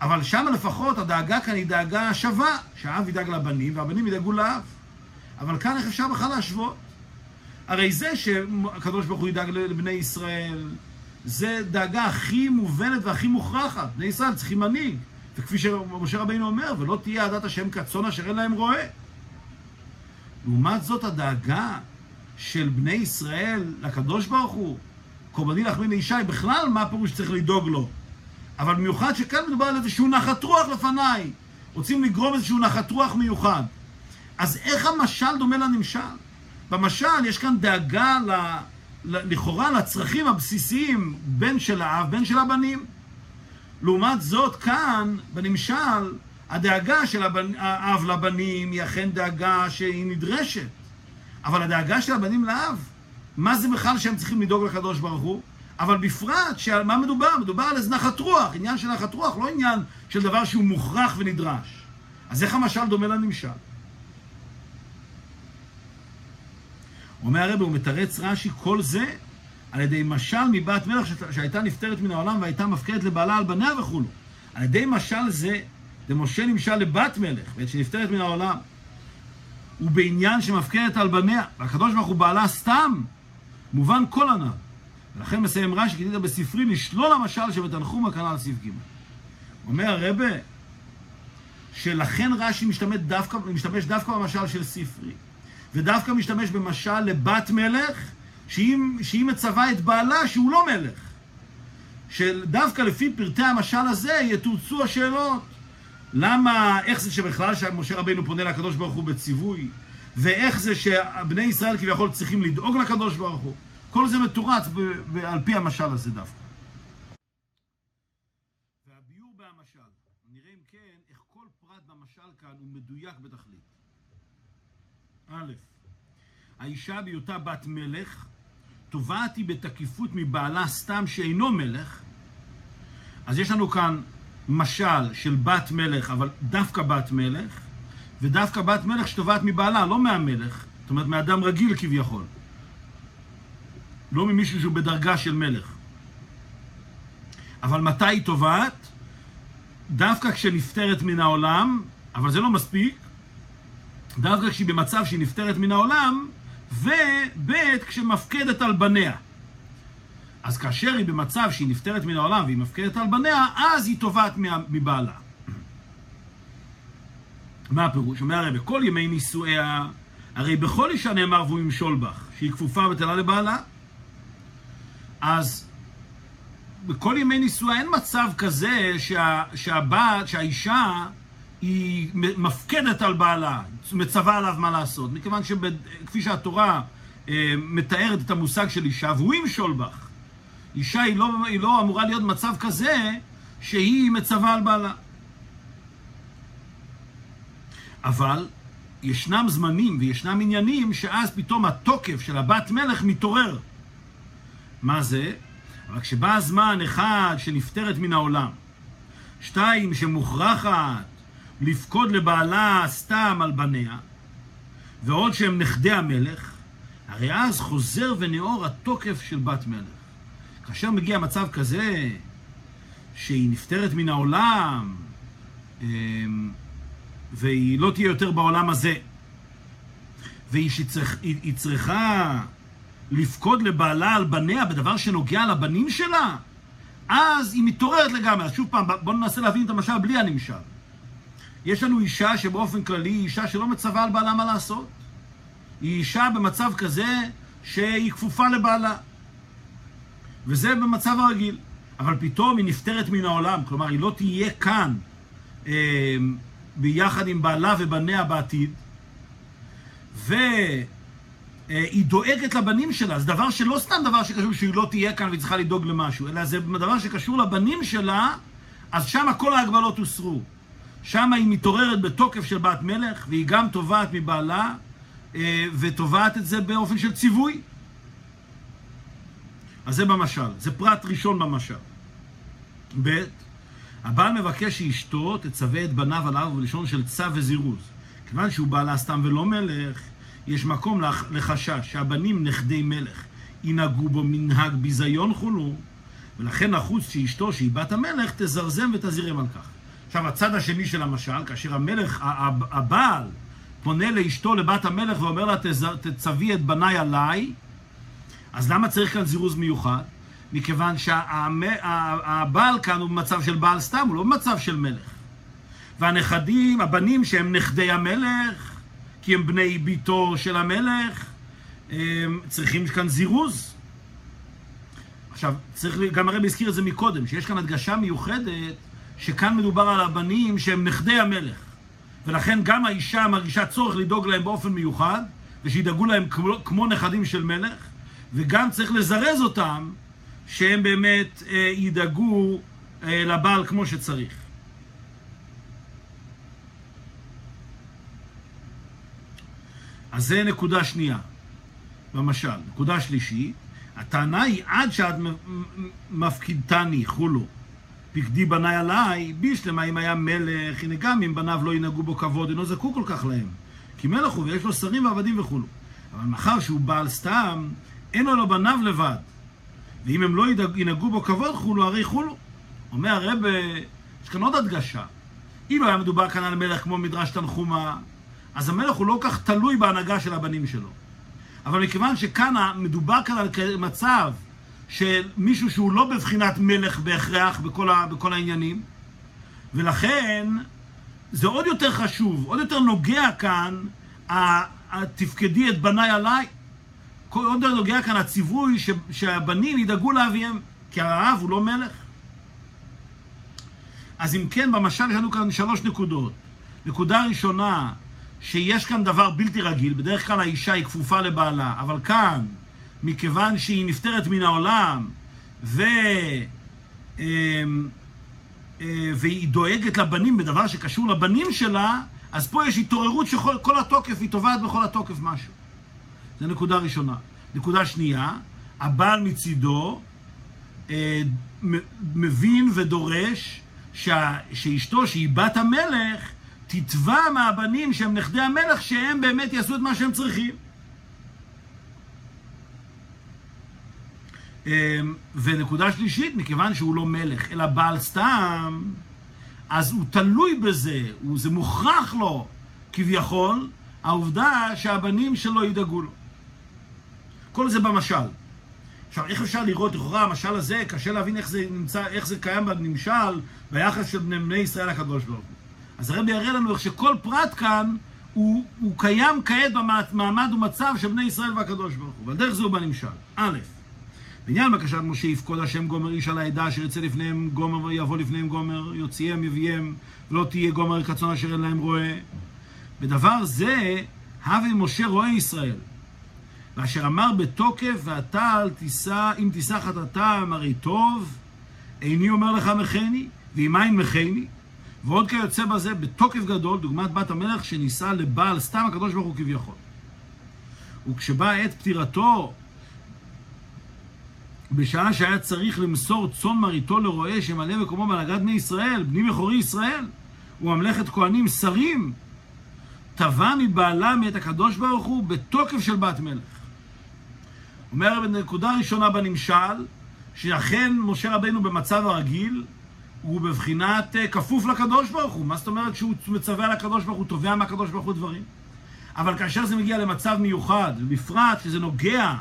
אבל שם לפחות הדאגה כאן היא דאגה שווה, שהאב ידאג לבנים והבנים ידאגו לאב. אבל כאן איך אפשר בכלל להשוות? הרי זה שהקדוש ברוך הוא ידאג לבני ישראל, זה דאגה הכי מובנת והכי מוכרחת. בני ישראל צריכים מנהיג. וכפי שמשה רבינו אומר, ולא תהיה ידת השם כצאן אשר אין להם רועה. לעומת זאת הדאגה של בני ישראל לקדוש ברוך הוא, קורבני לחמין אישי, בכלל מה הפירוש צריך לדאוג לו? אבל במיוחד שכאן מדובר על איזשהו נחת רוח לפניי. רוצים לגרום איזשהו נחת רוח מיוחד. אז איך המשל דומה לנמשל? במשל יש כאן דאגה לכאורה לצרכים הבסיסיים, בין של האב, בין של הבנים. לעומת זאת כאן, בנמשל, הדאגה של האב לבנים היא אכן דאגה שהיא נדרשת. אבל הדאגה של הבנים לאב, מה זה בכלל שהם צריכים לדאוג לקדוש ברוך הוא? אבל בפרט, שעל מה מדובר? מדובר על איזה נחת רוח, עניין של נחת רוח, לא עניין של דבר שהוא מוכרח ונדרש. אז איך המשל דומה לנמשל? אומר הרב, הוא מתרץ רש"י, כל זה על ידי משל מבת מלך שהייתה נפטרת מן העולם והייתה מפקדת לבעלה על בניה וכו'. על ידי משל זה, משה נמשל לבת מלך, ואת שנפטרת מן העולם, ובעניין שמפקדת על בניה, והקדוש ברוך הוא בעלה סתם, מובן כל ענה. ולכן מסיים רש"י כתיב בספרי לשלול המשל שבתנחומא כנ"ל סעיף ג'. אומר הרב, שלכן רש"י משתמש דווקא במשל של ספרי, ודווקא משתמש במשל לבת מלך, שהיא מצווה את בעלה שהוא לא מלך. שדווקא לפי פרטי המשל הזה יתורצו השאלות. למה, איך זה שבכלל שמשה רבינו פונה לקדוש ברוך הוא בציווי? ואיך זה שבני ישראל כביכול צריכים לדאוג לקדוש ברוך הוא? כל זה מתורץ על פי המשל הזה דווקא. והביור במשל, נראה אם כן, איך כל פרט במשל כאן הוא מדויק בתכלית. א', האישה בהיותה בת מלך, תובעת היא בתקיפות מבעלה סתם שאינו מלך. אז יש לנו כאן משל של בת מלך, אבל דווקא בת מלך, ודווקא בת מלך שתובעת מבעלה, לא מהמלך, זאת אומרת מאדם רגיל כביכול. לא ממישהו שהוא בדרגה של מלך. אבל מתי היא תובעת? דווקא כשנפטרת מן העולם, אבל זה לא מספיק, דווקא כשהיא במצב שהיא נפטרת מן העולם, וב' כשמפקדת על בניה. אז כאשר היא במצב שהיא נפטרת מן העולם והיא מפקדת על בניה, אז היא תובעת מבעלה. מה הפירוש? אומר הרי בכל ימי נישואיה, הרי בכל אישה נאמר והוא ימשול בך, שהיא כפופה ותלה לבעלה. אז בכל ימי נישואיה אין מצב כזה שהאישה היא מפקדת על בעלה, מצווה עליו מה לעשות, מכיוון שכפי שהתורה מתארת את המושג של אישה, והוא ימשול בך. אישה היא לא אמורה להיות מצב כזה שהיא מצווה על בעלה. אבל ישנם זמנים וישנם עניינים שאז פתאום התוקף של הבת מלך מתעורר. מה זה? רק שבא הזמן, אחד, שנפטרת מן העולם, שתיים, שמוכרחת לפקוד לבעלה סתם על בניה, ועוד שהם נכדי המלך, הרי אז חוזר ונאור התוקף של בת מלך. כאשר מגיע מצב כזה, שהיא נפטרת מן העולם, והיא לא תהיה יותר בעולם הזה, והיא צריכה לפקוד לבעלה על בניה בדבר שנוגע לבנים שלה, אז היא מתעוררת לגמרי. אז שוב פעם, בואו ננסה להבין את המשל בלי הנמשל. יש לנו אישה שבאופן כללי היא אישה שלא מצווה על בעלה מה לעשות. היא אישה במצב כזה שהיא כפופה לבעלה. וזה במצב הרגיל. אבל פתאום היא נפטרת מן העולם. כלומר, היא לא תהיה כאן ביחד עם בעלה ובניה בעתיד. והיא דואגת לבנים שלה. זה דבר שלא סתם דבר שקשור שהיא לא תהיה כאן והיא צריכה לדאוג למשהו. אלא זה דבר שקשור לבנים שלה, אז שם כל ההגבלות הוסרו. שם היא מתעוררת בתוקף של בת מלך, והיא גם תובעת מבעלה, ותובעת את זה באופן של ציווי. אז זה במשל, זה פרט ראשון במשל. ב' הבעל מבקש שאשתו תצווה את בניו עליו בלשון של צו וזירוז. כיוון שהוא בעלה סתם ולא מלך, יש מקום לחשש שהבנים נכדי מלך ינהגו בו מנהג ביזיון חולו, ולכן נחוץ שאשתו שהיא בת המלך תזרזם ותזירם על כך. עכשיו, הצד השני של המשל, כאשר המלך, הבעל, פונה לאשתו, לבת המלך, ואומר לה, תצווי את בניי עליי, אז למה צריך כאן זירוז מיוחד? מכיוון שהבעל כאן הוא במצב של בעל סתם, הוא לא במצב של מלך. והנכדים, הבנים שהם נכדי המלך, כי הם בני ביתו של המלך, צריכים כאן זירוז. עכשיו, צריך גם הרי להזכיר את זה מקודם, שיש כאן הדגשה מיוחדת, שכאן מדובר על הבנים שהם נכדי המלך, ולכן גם האישה מרגישה צורך לדאוג להם באופן מיוחד, ושידאגו להם כמו נכדים של מלך, וגם צריך לזרז אותם שהם באמת ידאגו לבעל כמו שצריך. אז זה נקודה שנייה, למשל. נקודה שלישית, הטענה היא עד שאת מפקידתני חולו. פקדי בני עליי, בישלמה אם היה מלך, הנה גם אם בניו לא ינהגו בו כבוד, אינו זקוק כל כך להם. כי מלך הוא ויש לו שרים ועבדים וכו'. אבל מאחר שהוא בעל סתם, אין לו בניו לבד. ואם הם לא ינהגו בו כבוד, חולו, הרי חולו. אומר הרב, יש כאן עוד הדגשה. אילו היה מדובר כאן על מלך כמו מדרש תנחומה, אז המלך הוא לא כך תלוי בהנהגה של הבנים שלו. אבל מכיוון שכאן מדובר כאן על מצב, של מישהו שהוא לא בבחינת מלך בהכרח בכל העניינים, ולכן זה עוד יותר חשוב, עוד יותר נוגע כאן תפקדי את בניי עליי, עוד יותר נוגע כאן הציווי שהבנים ידאגו לאביהם, כי האב הוא לא מלך. אז אם כן, במשל יש לנו כאן שלוש נקודות. נקודה ראשונה, שיש כאן דבר בלתי רגיל, בדרך כלל האישה היא כפופה לבעלה, אבל כאן מכיוון שהיא נפטרת מן העולם והיא דואגת לבנים בדבר שקשור לבנים שלה, אז פה יש התעוררות שכל התוקף, היא תובעת בכל התוקף משהו. זה נקודה ראשונה. נקודה שנייה, הבעל מצידו מבין ודורש שאשתו שהיא בת המלך תתבע מהבנים שהם נכדי המלך שהם באמת יעשו את מה שהם צריכים. ונקודה שלישית, מכיוון שהוא לא מלך, אלא בעל סתם, אז הוא תלוי בזה, זה מוכרח לו, כביכול, העובדה שהבנים שלו ידאגו לו. כל זה במשל. עכשיו, איך אפשר לראות, לכאורה, המשל הזה, קשה להבין איך זה קיים בנמשל, ביחס של בני ישראל הקדוש ברוך הוא. אז הרב יראה לנו איך שכל פרט כאן, הוא קיים כעת במעמד ומצב של בני ישראל והקדוש ברוך הוא. ועל דרך זה הוא בנמשל. א', בעניין בקשת משה יפקוד השם גומר איש על העדה אשר יצא לפניהם גומר ויבוא לפניהם גומר יוציאם יביאם ולא תהיה גומר כצאן אשר אין להם רועה. בדבר זה הוה משה רועה ישראל ואשר אמר בתוקף ואתה אל תישא אם תישא חטאתם הרי טוב איני אומר לך מחני ואם אין מחני ועוד כיוצא בזה בתוקף גדול דוגמת בת המלך שנישא לבעל סתם הקדוש ברוך הוא כביכול וכשבאה עת פטירתו בשעה שהיה צריך למסור צאן מריתו לרועה שמלא מקומו בהנהגת בני ישראל, בני מכורי ישראל, וממלכת כהנים שרים, תבע מבעלה מאת הקדוש ברוך הוא בתוקף של בת מלך. אומר בנקודה ראשונה בנמשל, שאכן משה רבינו במצב הרגיל, הוא בבחינת כפוף לקדוש ברוך הוא. מה זאת אומרת שהוא מצווה לקדוש ברוך הוא, תובע מהקדוש ברוך הוא דברים? אבל כאשר זה מגיע למצב מיוחד, בפרט שזה נוגע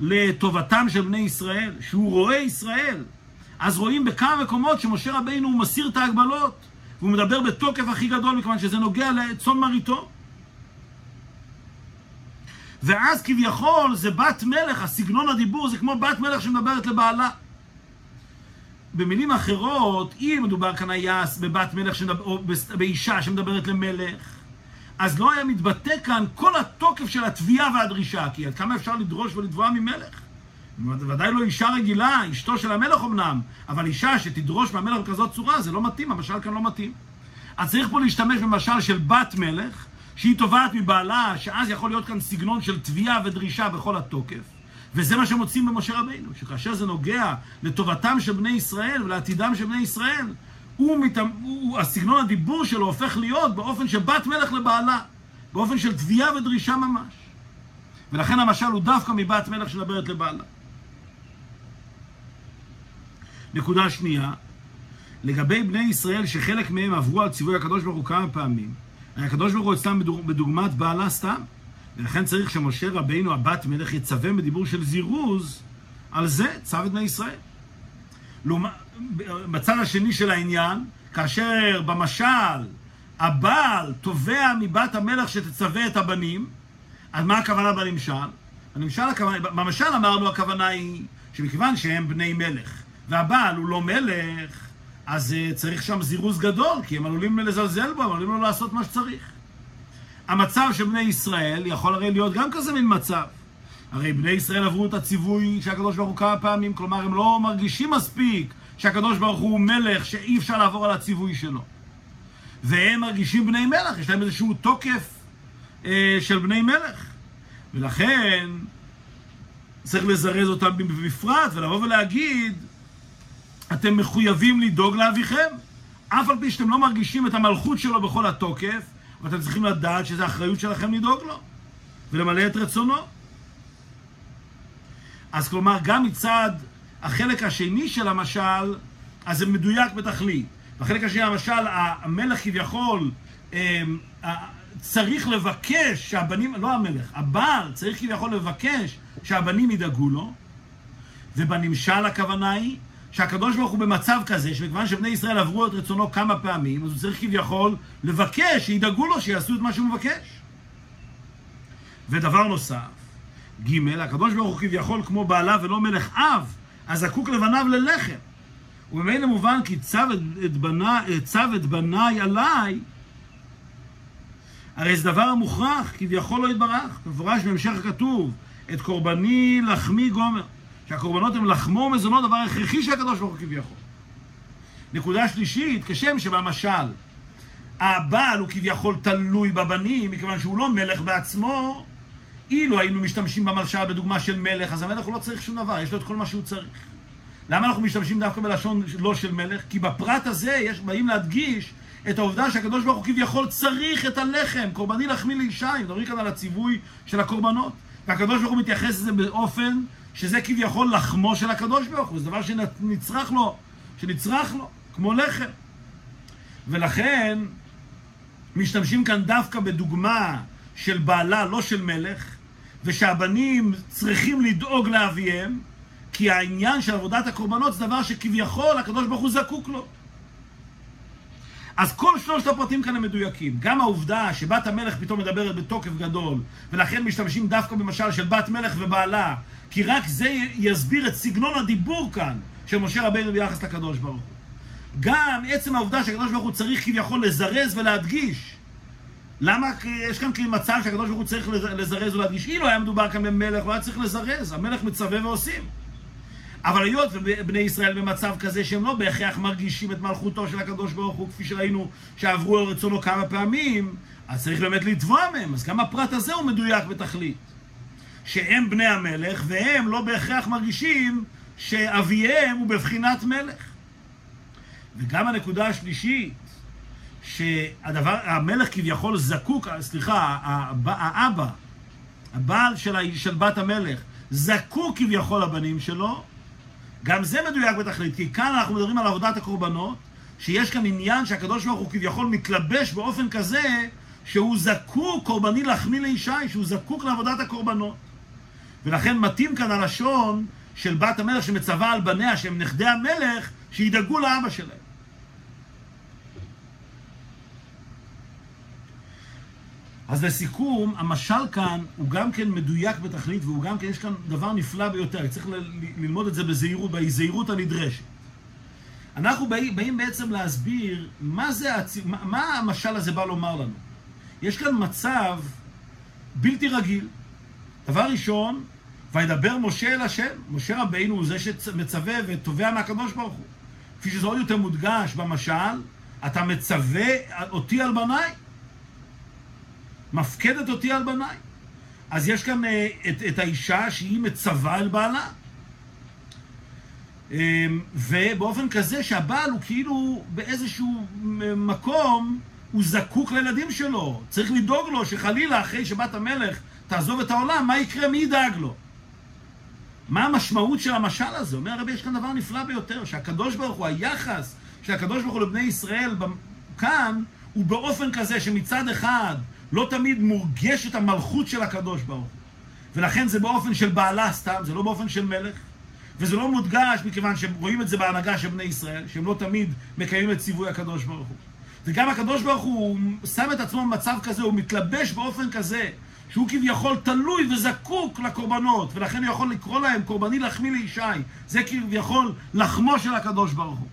לטובתם של בני ישראל, שהוא רואה ישראל, אז רואים בכמה מקומות שמשה רבינו הוא מסיר את ההגבלות, והוא מדבר בתוקף הכי גדול, מכיוון שזה נוגע לצאן מרעיתו. ואז כביכול זה בת מלך, הסגנון הדיבור זה כמו בת מלך שמדברת לבעלה. במילים אחרות, אם מדובר כאן היעס בבת מלך או באישה שמדברת למלך, אז לא היה מתבטא כאן כל התוקף של התביעה והדרישה, כי עד כמה אפשר לדרוש ולתבוע ממלך? ודאי לא אישה רגילה, אשתו של המלך אמנם, אבל אישה שתדרוש מהמלך בכזאת צורה, זה לא מתאים, המשל כאן לא מתאים. אז צריך פה להשתמש במשל של בת מלך, שהיא תובעת מבעלה, שאז יכול להיות כאן סגנון של תביעה ודרישה בכל התוקף. וזה מה שמוצאים במשה רבינו, שכאשר זה נוגע לטובתם של בני ישראל ולעתידם של בני ישראל, הסגנון הדיבור שלו הופך להיות באופן שבת מלך לבעלה, באופן של תביעה ודרישה ממש. ולכן המשל הוא דווקא מבת מלך שמדברת לבעלה. נקודה שנייה, לגבי בני ישראל שחלק מהם עברו על ציווי הקדוש ברוך הוא כמה פעמים, הקדוש ברוך הוא אצלם בדוגמת בעלה סתם, ולכן צריך שמשה רבינו הבת מלך יצווה בדיבור של זירוז, על זה צו את בני ישראל. בצד השני של העניין, כאשר במשל הבעל תובע מבת המלך שתצווה את הבנים, אז מה הכוונה בנמשל? במשל אמרנו הכוונה היא שמכיוון שהם בני מלך, והבעל הוא לא מלך, אז צריך שם זירוז גדול, כי הם עלולים לזלזל בו, הם עלולים לא לעשות מה שצריך. המצב של בני ישראל יכול הרי להיות גם כזה מין מצב. הרי בני ישראל עברו את הציווי שהקדוש ברוך הוא כמה פעמים, כלומר הם לא מרגישים מספיק שהקדוש ברוך הוא מלך, שאי אפשר לעבור על הציווי שלו. והם מרגישים בני מלך, יש להם איזשהו תוקף של בני מלך. ולכן צריך לזרז אותם בפרט ולבוא ולהגיד, אתם מחויבים לדאוג לאביכם, אף על פי שאתם לא מרגישים את המלכות שלו בכל התוקף, ואתם צריכים לדעת שזו האחריות שלכם לדאוג לו, ולמלא את רצונו. אז כלומר, גם מצד החלק השני של המשל, אז זה מדויק בתכלית. בחלק השני, למשל, המלך כביכול צריך לבקש שהבנים, לא המלך, הבעל צריך כביכול לבקש שהבנים ידאגו לו, ובנמשל הכוונה היא, שהקדוש ברוך הוא במצב כזה, שמכיוון שבני ישראל עברו את רצונו כמה פעמים, אז הוא צריך כביכול לבקש, שידאגו לו, שיעשו את מה שהוא מבקש. ודבר נוסף, ג' הקדוש ברוך הוא כביכול כמו בעלה ולא מלך אב, אז זקוק לבניו ללחם. ובמילא מובן כי צב את בניי עליי, הרי זה דבר המוכרח, כביכול לא יתברך. מפורש בהמשך הכתוב, את קורבני לחמי גומר. שהקורבנות הם לחמו מזונות, דבר הכרחי שהקדוש ברוך הוא כביכול. נקודה שלישית, כשם שבמשל, הבעל הוא כביכול תלוי בבנים, מכיוון שהוא לא מלך בעצמו, אילו היינו משתמשים במשל בדוגמה של מלך, אז המלך הוא לא צריך שום דבר, יש לו את כל מה שהוא צריך. למה אנחנו משתמשים דווקא בלשון לא של מלך? כי בפרט הזה באים להדגיש את העובדה שהקדוש ברוך הוא כביכול צריך את הלחם, קורבני לחמי לאישה, אם דברים כאן על הציווי של הקורבנות, והקדוש ברוך הוא מתייחס לזה באופן שזה כביכול לחמו של הקדוש ברוך הוא, זה דבר שנצרח לו, כמו לחם. ולכן, משתמשים כאן דווקא בדוגמה של בעלה, לא של מלך, ושהבנים צריכים לדאוג לאביהם, כי העניין של עבודת הקורבנות זה דבר שכביכול הקדוש ברוך הוא זקוק לו. אז כל שלושת הפרטים כאן הם מדויקים. גם העובדה שבת המלך פתאום מדברת בתוקף גדול, ולכן משתמשים דווקא במשל של בת מלך ובעלה, כי רק זה יסביר את סגנון הדיבור כאן של משה רבינו ביחס לקדוש ברוך הוא. גם עצם העובדה שהקדוש ברוך הוא צריך כביכול לזרז ולהדגיש. למה יש כאן מצב שהקדוש ברוך הוא צריך לזרז ולהדגיש? אילו היה מדובר כאן במלך, לא היה צריך לזרז, המלך מצווה ועושים. אבל היות ובני ישראל במצב כזה שהם לא בהכרח מרגישים את מלכותו של הקדוש ברוך הוא, כפי שראינו שעברו על רצונו כמה פעמים, אז צריך באמת לתבוע מהם. אז גם הפרט הזה הוא מדויק בתכלית. שהם בני המלך והם לא בהכרח מרגישים שאביהם הוא בבחינת מלך. וגם הנקודה השלישית, שהדבר, המלך כביכול זקוק, סליחה, האבא, הבעל של בת המלך, זקוק כביכול הבנים שלו, גם זה מדויק בתכלית, כי כאן אנחנו מדברים על עבודת הקורבנות, שיש כאן עניין שהקדוש ברוך הוא כביכול מתלבש באופן כזה, שהוא זקוק קורבני לחמי לאישי, שהוא זקוק לעבודת הקורבנות. ולכן מתאים כאן הלשון של בת המלך שמצווה על בניה, שהם נכדי המלך, שידאגו לאבא שלהם. אז לסיכום, המשל כאן הוא גם כן מדויק בתכלית, והוא גם כן, יש כאן דבר נפלא ביותר, צריך ללמוד את זה בזהירות הנדרשת. אנחנו באים בעצם להסביר מה המשל הזה בא לומר לנו. יש כאן מצב בלתי רגיל. דבר ראשון, וידבר משה אל השם. משה רבינו הוא זה שמצווה ותובע מהקדוש ברוך הוא. כפי שזה עוד יותר מודגש במשל, אתה מצווה אותי על בניי, מפקדת אותי על בניי. אז יש כאן את האישה שהיא מצווה על בעלה. ובאופן כזה שהבעל הוא כאילו באיזשהו מקום, הוא זקוק לילדים שלו. צריך לדאוג לו שחלילה אחרי שבת המלך תעזוב את העולם, מה יקרה? מי ידאג לו? מה המשמעות של המשל הזה? אומר הרבי, יש כאן דבר נפלא ביותר, שהקדוש ברוך הוא, היחס של הקדוש ברוך הוא לבני ישראל כאן, הוא באופן כזה שמצד אחד לא תמיד מורגשת המלכות של הקדוש ברוך הוא. ולכן זה באופן של בעלה סתם, זה לא באופן של מלך. וזה לא מודגש מכיוון שהם רואים את זה בהנהגה של בני ישראל, שהם לא תמיד מקיימים את ציווי הקדוש ברוך הוא. וגם הקדוש ברוך הוא שם את עצמו במצב כזה, הוא מתלבש באופן כזה, שהוא כביכול תלוי וזקוק לקורבנות, ולכן הוא יכול לקרוא להם קורבני לחמי לאישי. זה כביכול לחמו של הקדוש ברוך הוא.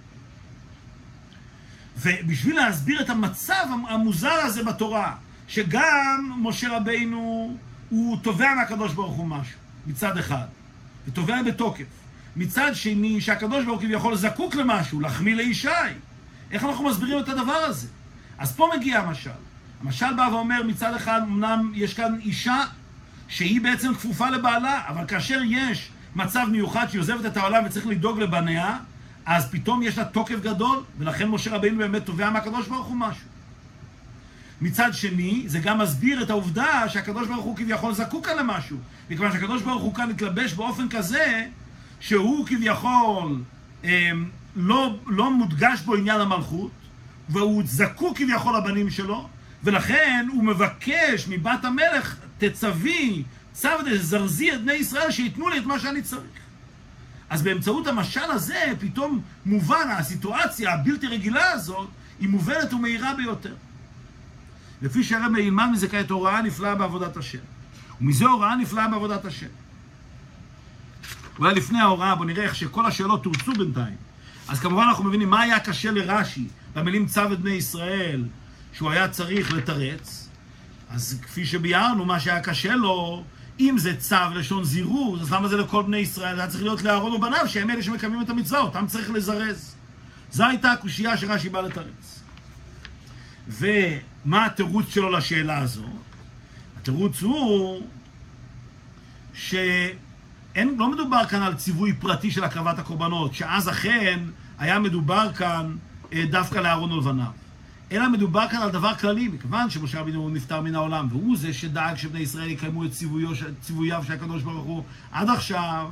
ובשביל להסביר את המצב המוזר הזה בתורה, שגם משה רבינו הוא תובע מהקדוש ברוך הוא משהו, מצד אחד, ותובע בתוקף. מצד שני, שהקדוש ברוך הוא כביכול זקוק למשהו, לחמי לאישי. איך אנחנו מסבירים את הדבר הזה? אז פה מגיע המשל. המשל בא ואומר, מצד אחד, אמנם יש כאן אישה שהיא בעצם כפופה לבעלה, אבל כאשר יש מצב מיוחד שהיא עוזבת את העולם וצריך לדאוג לבניה, אז פתאום יש לה תוקף גדול, ולכן משה רבינו באמת תובע מהקדוש ברוך הוא משהו. מצד שני, זה גם מסביר את העובדה שהקדוש ברוך הוא כביכול זקוק על משהו, מכיוון שהקדוש ברוך הוא כאן התלבש באופן כזה, שהוא כביכול לא מודגש בו עניין המלכות, והוא זקוק כביכול לבנים שלו, ולכן הוא מבקש מבת המלך, תצווי, זרזי את בני ישראל שיתנו לי את מה שאני צריך. אז באמצעות המשל הזה, פתאום מובן הסיטואציה הבלתי רגילה הזאת, היא מובנת ומהירה ביותר. לפי שהרב ילמד מזה כעת הוראה נפלאה בעבודת השם. ומזה הוראה נפלאה בעבודת השם. אולי לפני ההוראה, בוא נראה איך שכל השאלות תורצו בינתיים. אז כמובן אנחנו מבינים מה היה קשה לרש"י, במילים צו את בני ישראל, שהוא היה צריך לתרץ. אז כפי שביארנו, מה שהיה קשה לו, אם זה צו לשון זירוז, אז למה זה לכל בני ישראל? זה היה צריך להיות לאהרון ובניו, שהם אלה שמקיימים את המצווה, אותם צריך לזרז. זו הייתה הקושייה שרש"י בא לתרץ. ומה התירוץ שלו לשאלה הזו? התירוץ הוא לא מדובר כאן על ציווי פרטי של הקרבת הקורבנות, שאז אכן היה מדובר כאן דווקא לאהרון ולבניו. אלא מדובר כאן על דבר כללי, מכיוון שמשה רבינו נפטר מן העולם, והוא זה שדאג שבני ישראל יקיימו את ציווייו של הקדוש ברוך הוא עד עכשיו.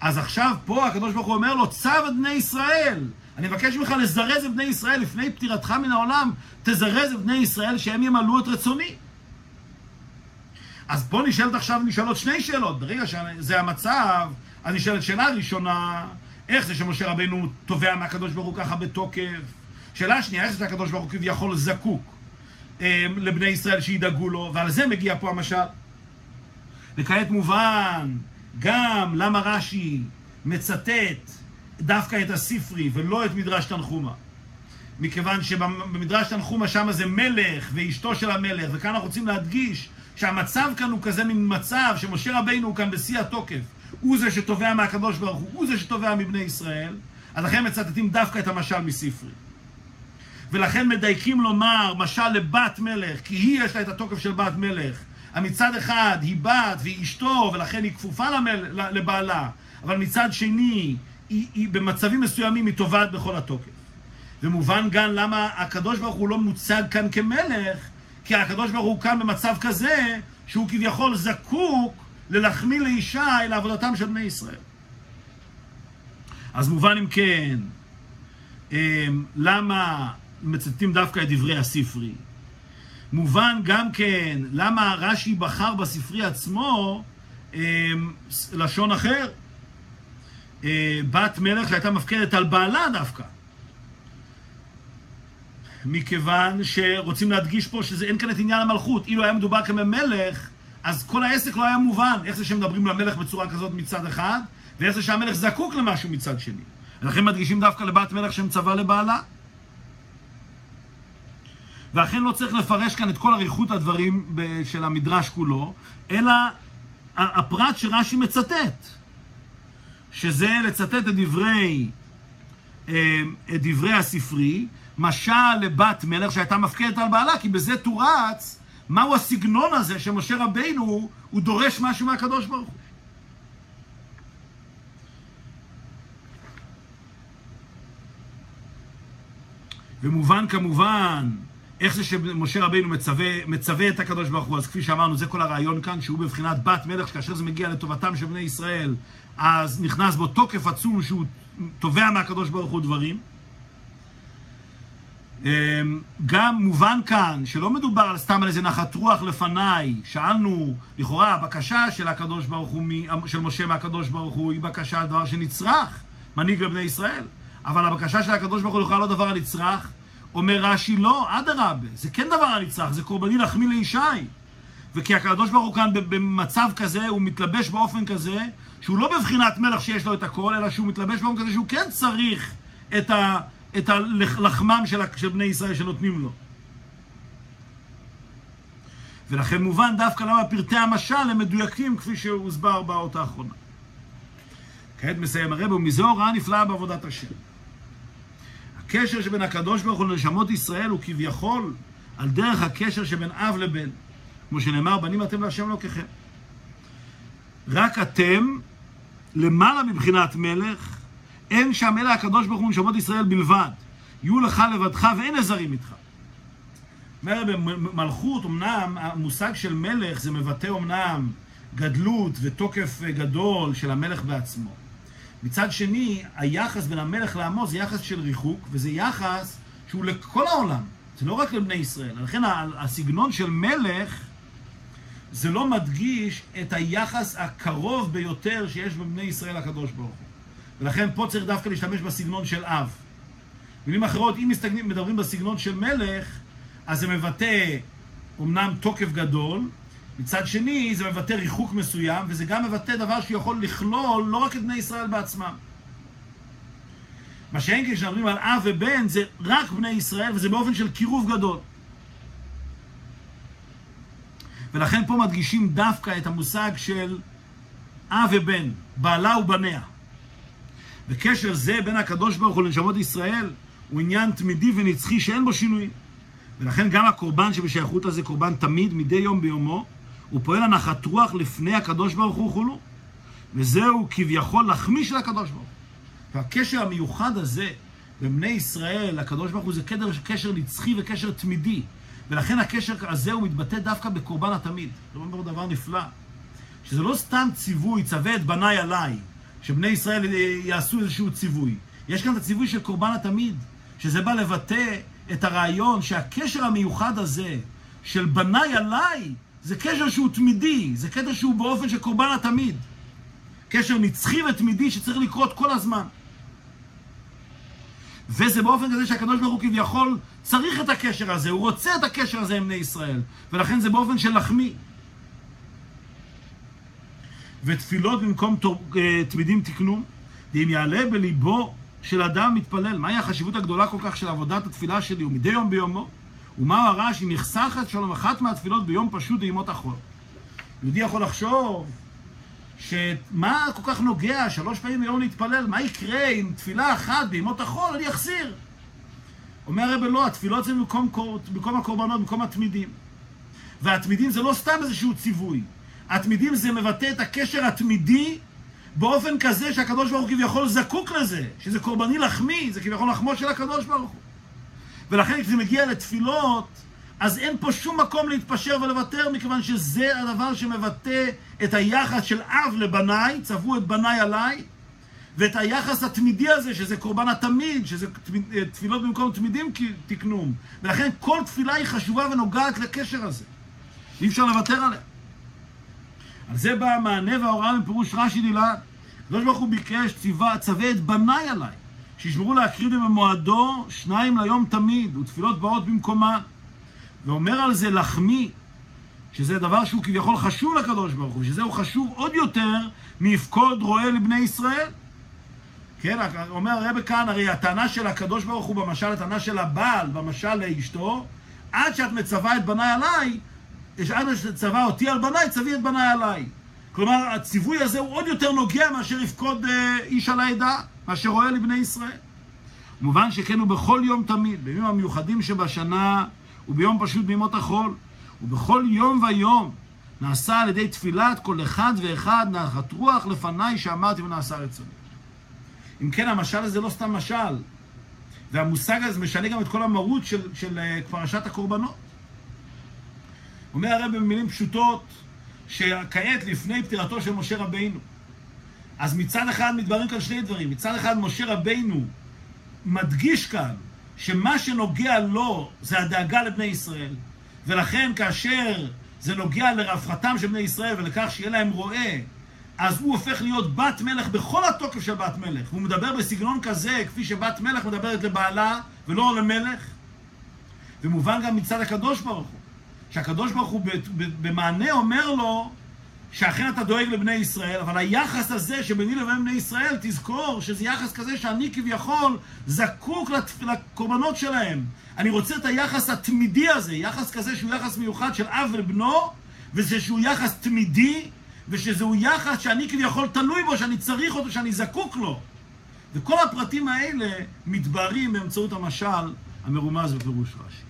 אז עכשיו פה הקדוש ברוך הוא אומר לו, צו את בני ישראל, אני מבקש ממך לזרז את בני ישראל, לפני פטירתך מן העולם, תזרז את בני ישראל שהם ימלאו את רצוני. אז פה נשאלות שני שאלות, ברגע שזה המצב, אז נשאלת שאלה ראשונה, איך זה שמשה רבינו תובע מהקדוש ברוך הוא ככה בתוקף? שאלה שנייה, איך זה הקדוש ברוך הוא כביכול זקוק לבני ישראל שידאגו לו, ועל זה מגיע פה המשל. וכעת מובן, גם למה רש"י מצטט דווקא את הספרי ולא את מדרש תנחומה. מכיוון שבמדרש תנחומה שם זה מלך ואשתו של המלך, וכאן אנחנו רוצים להדגיש שהמצב כאן הוא כזה מן מצב שמשה רבינו הוא כאן בשיא התוקף. הוא זה שתובע מהקדוש ברוך הוא, הוא זה שתובע מבני ישראל, אז לכן מצטטים דווקא את המשל מספרי. ולכן מדייקים לומר משל לבת מלך, כי היא יש לה את התוקף של בת מלך. מצד אחד היא בת והיא אשתו, ולכן היא כפופה לבעלה. אבל מצד שני, היא במצבים מסוימים היא טובעת בכל התוקף. ומובן גם למה הקדוש ברוך הוא לא מוצג כאן כמלך, כי הקדוש ברוך הוא כאן במצב כזה שהוא כביכול זקוק ללחמי לאישה אל עבודתם של בני ישראל. אז מובן אם כן, למה מצטטים דווקא את דברי הספרי? מובן גם כן, למה רש"י בחר בספרי עצמו לשון אחר? בת מלך שהייתה מפקדת על בעלה דווקא. מכיוון שרוצים להדגיש פה שזה אין כאן את עניין המלכות. אילו היה מדובר כמלך, אז כל העסק לא היה מובן. איך זה שמדברים למלך בצורה כזאת מצד אחד, ואיך זה שהמלך זקוק למשהו מצד שני. ולכן מדגישים דווקא לבת מלך שמצווה לבעלה. ואכן לא צריך לפרש כאן את כל אריכות הדברים של המדרש כולו, אלא הפרט שרש"י מצטט, שזה לצטט את דברי הספרי, משל לבת מלך שהייתה מפקדת על בעלה, כי בזה תורץ מהו הסגנון הזה שמשה רבינו הוא דורש משהו מהקדוש ברוך הוא. ומובן כמובן איך זה שמשה רבינו מצווה את הקדוש ברוך הוא. אז כפי שאמרנו, זה כל הרעיון כאן, שהוא בבחינת בת מלך, שכאשר זה מגיע לטובתם של בני ישראל, אז נכנס בו תוקף עצום שהוא תובע מהקדוש ברוך הוא דברים. גם מובן כאן שלא מדובר על סתם על איזה נחת רוח לפניי. שאלנו לכאורה, הבקשה של הקדוש ברוך הוא, של משה מהקדוש ברוך הוא, היא בקשה על דבר שנצרך, מנהיג לבני ישראל. אבל הבקשה של הקדוש ברוך הוא לכאורה לא דבר הנצרך. אומר רש"י, לא, אדרבה, זה כן דבר הנצרך, זה קורבני לחמי לישי. וכי הקדוש ברוך הוא כאן במצב כזה, הוא מתלבש באופן כזה, שהוא לא בבחינת מלך שיש לו את הכל, אלא שהוא מתלבש באופן כזה שהוא כן צריך את הלחמם של בני ישראל שנותנים לו. ולכן מובן דווקא למה פרטי המשל הם מדויקים כפי שהוסבר באות האחרונה. כעת מסיים הרב, ומזה הוראה נפלאה בעבודת השם. הקשר שבין הקדוש ברוך הוא לנשמות ישראל הוא כביכול על דרך הקשר שבין אב לבן. כמו שנאמר, בנים אתם להשם אלוקיכם. רק אתם, למעלה מבחינת מלך, אין שם אלא הקדוש ברוך הוא נשמות ישראל בלבד. יהיו לך לבדך ואין עזרים איתך. מלכות, אמנם, המושג של מלך זה מבטא אמנם גדלות ותוקף גדול של המלך בעצמו. מצד שני, היחס בין המלך לעמו זה יחס של ריחוק, וזה יחס שהוא לכל העולם, זה לא רק לבני ישראל. לכן הסגנון של מלך, זה לא מדגיש את היחס הקרוב ביותר שיש בבני ישראל הקדוש ברוך הוא. ולכן פה צריך דווקא להשתמש בסגנון של אב. מילים אחרות, אם מדברים בסגנון של מלך, אז זה מבטא אמנם תוקף גדול, מצד שני, זה מבטא ריחוק מסוים, וזה גם מבטא דבר שיכול לכלול לא רק את בני ישראל בעצמם. מה שאין כשאומרים על אב ובן, זה רק בני ישראל, וזה באופן של קירוב גדול. ולכן פה מדגישים דווקא את המושג של אב ובן, בעלה ובניה. וקשר זה בין הקדוש ברוך הוא לנשמות ישראל, הוא עניין תמידי ונצחי שאין בו שינויים. ולכן גם הקורבן שבשייכות הזה קורבן תמיד, מדי יום ביומו, הוא פועל הנחת רוח לפני הקדוש ברוך הוא חולו. וזהו כביכול לחמי של הקדוש ברוך הוא. והקשר המיוחד הזה בבני ישראל, הקדוש ברוך הוא, זה קשר נצחי וקשר תמידי. ולכן הקשר הזה הוא מתבטא דווקא בקורבן התמיד. זה אומר דבר נפלא. שזה לא סתם ציווי, צווה את בניי עליי, שבני ישראל יעשו איזשהו ציווי. יש כאן את הציווי של קורבן התמיד, שזה בא לבטא את הרעיון שהקשר המיוחד הזה של בניי עליי, זה קשר שהוא תמידי, זה קשר שהוא באופן של קורבן התמיד. קשר נצחי ותמידי שצריך לקרות כל הזמן. וזה באופן כזה שהקדוש ברוך הוא כביכול צריך את הקשר הזה, הוא רוצה את הקשר הזה עם בני ישראל, ולכן זה באופן של לחמי. ותפילות במקום תמידים תקנו, ואם יעלה בליבו של אדם מתפלל, מהי החשיבות הגדולה כל כך של עבודת התפילה שלי ומדי יום ביומו? ומה הרע שהיא נחסכת שלום אחת מהתפילות ביום פשוט דעימות החול? יהודי יכול לחשוב שמה כל כך נוגע 3 פעמים ביום להתפלל? מה יקרה אם תפילה אחת דעימות החול? אני אחסיר. אומר הרב, לא, התפילות זה במקום הקורבנות, במקום התמידים. והתמידים זה לא סתם איזשהו ציווי. התמידים זה מבטא את הקשר התמידי באופן כזה שהקדוש ברוך הוא כביכול זקוק לזה, שזה קורבני לחמי, זה כביכול לחמו של הקדוש ברוך הוא. ולכן כשזה מגיע לתפילות, אז אין פה שום מקום להתפשר ולוותר, מכיוון שזה הדבר שמבטא את היחס של אב לבניי, צבו את בניי עליי, ואת היחס התמידי הזה, שזה קורבן התמיד, שזה תפילות במקום תמידים תקנום. ולכן כל תפילה היא חשובה ונוגעת לקשר הזה. אי אפשר לוותר עליה. על זה בא המענה וההוראה מפירוש רש"י דילן. הקדוש ברוך הוא ביקש, צווה את בניי עליי, שישמרו להקריב במועדו שניים ליום תמיד, ותפילות באות במקומה. ואומר על זה לחמי, שזה דבר שהוא כביכול חשוב לקדוש ברוך הוא, שזה הוא חשוב עוד יותר מיפקוד רועה לבני ישראל. כן, אומר הרב כאן, הרי הטענה של הקדוש ברוך הוא במשל, הטענה של הבעל, במשל לאשתו, עד שאת מצווה את בניי עליי, עד שאת מצווה אותי על בניי, צווי את בניי עליי. כלומר, הציווי הזה הוא עוד יותר נוגע מאשר יפקוד איש על העדה, מאשר רואה לבני ישראל. מובן שכן הוא בכל יום תמיד, בימים המיוחדים שבשנה, וביום פשוט בימות החול, ובכל יום ויום, נעשה על ידי תפילת כל אחד ואחד, נחת רוח לפניי שאמרתי ונעשה רצוני. אם כן, המשל הזה לא סתם משל, והמושג הזה משנה גם את כל המהות של פרשת הקורבנות. אומר הרב במילים פשוטות, שכעת לפני פטירתו של משה רבינו. אז מצד אחד מתבררים כאן שני דברים. מצד אחד משה רבינו מדגיש כאן שמה שנוגע לו זה הדאגה לבני ישראל, ולכן כאשר זה נוגע לרווחתם של בני ישראל ולכך שיהיה להם רועה, אז הוא הופך להיות בת מלך בכל התוקף של בת מלך. הוא מדבר בסגנון כזה, כפי שבת מלך מדברת לבעלה ולא למלך. ומובן גם מצד הקדוש ברוך הוא, שהקדוש ברוך הוא במענה אומר לו שאכן אתה דואג לבני ישראל, אבל היחס הזה שביני לבין בני ישראל, תזכור שזה יחס כזה שאני כביכול זקוק לקורבנות שלהם. אני רוצה את היחס התמידי הזה, יחס כזה שהוא יחס מיוחד של אב ובנו, ושהוא יחס תמידי, ושזהו יחס שאני כביכול תלוי בו, שאני צריך אותו, שאני זקוק לו. וכל הפרטים האלה מתבררים באמצעות המשל המרומז בפירוש רש"י.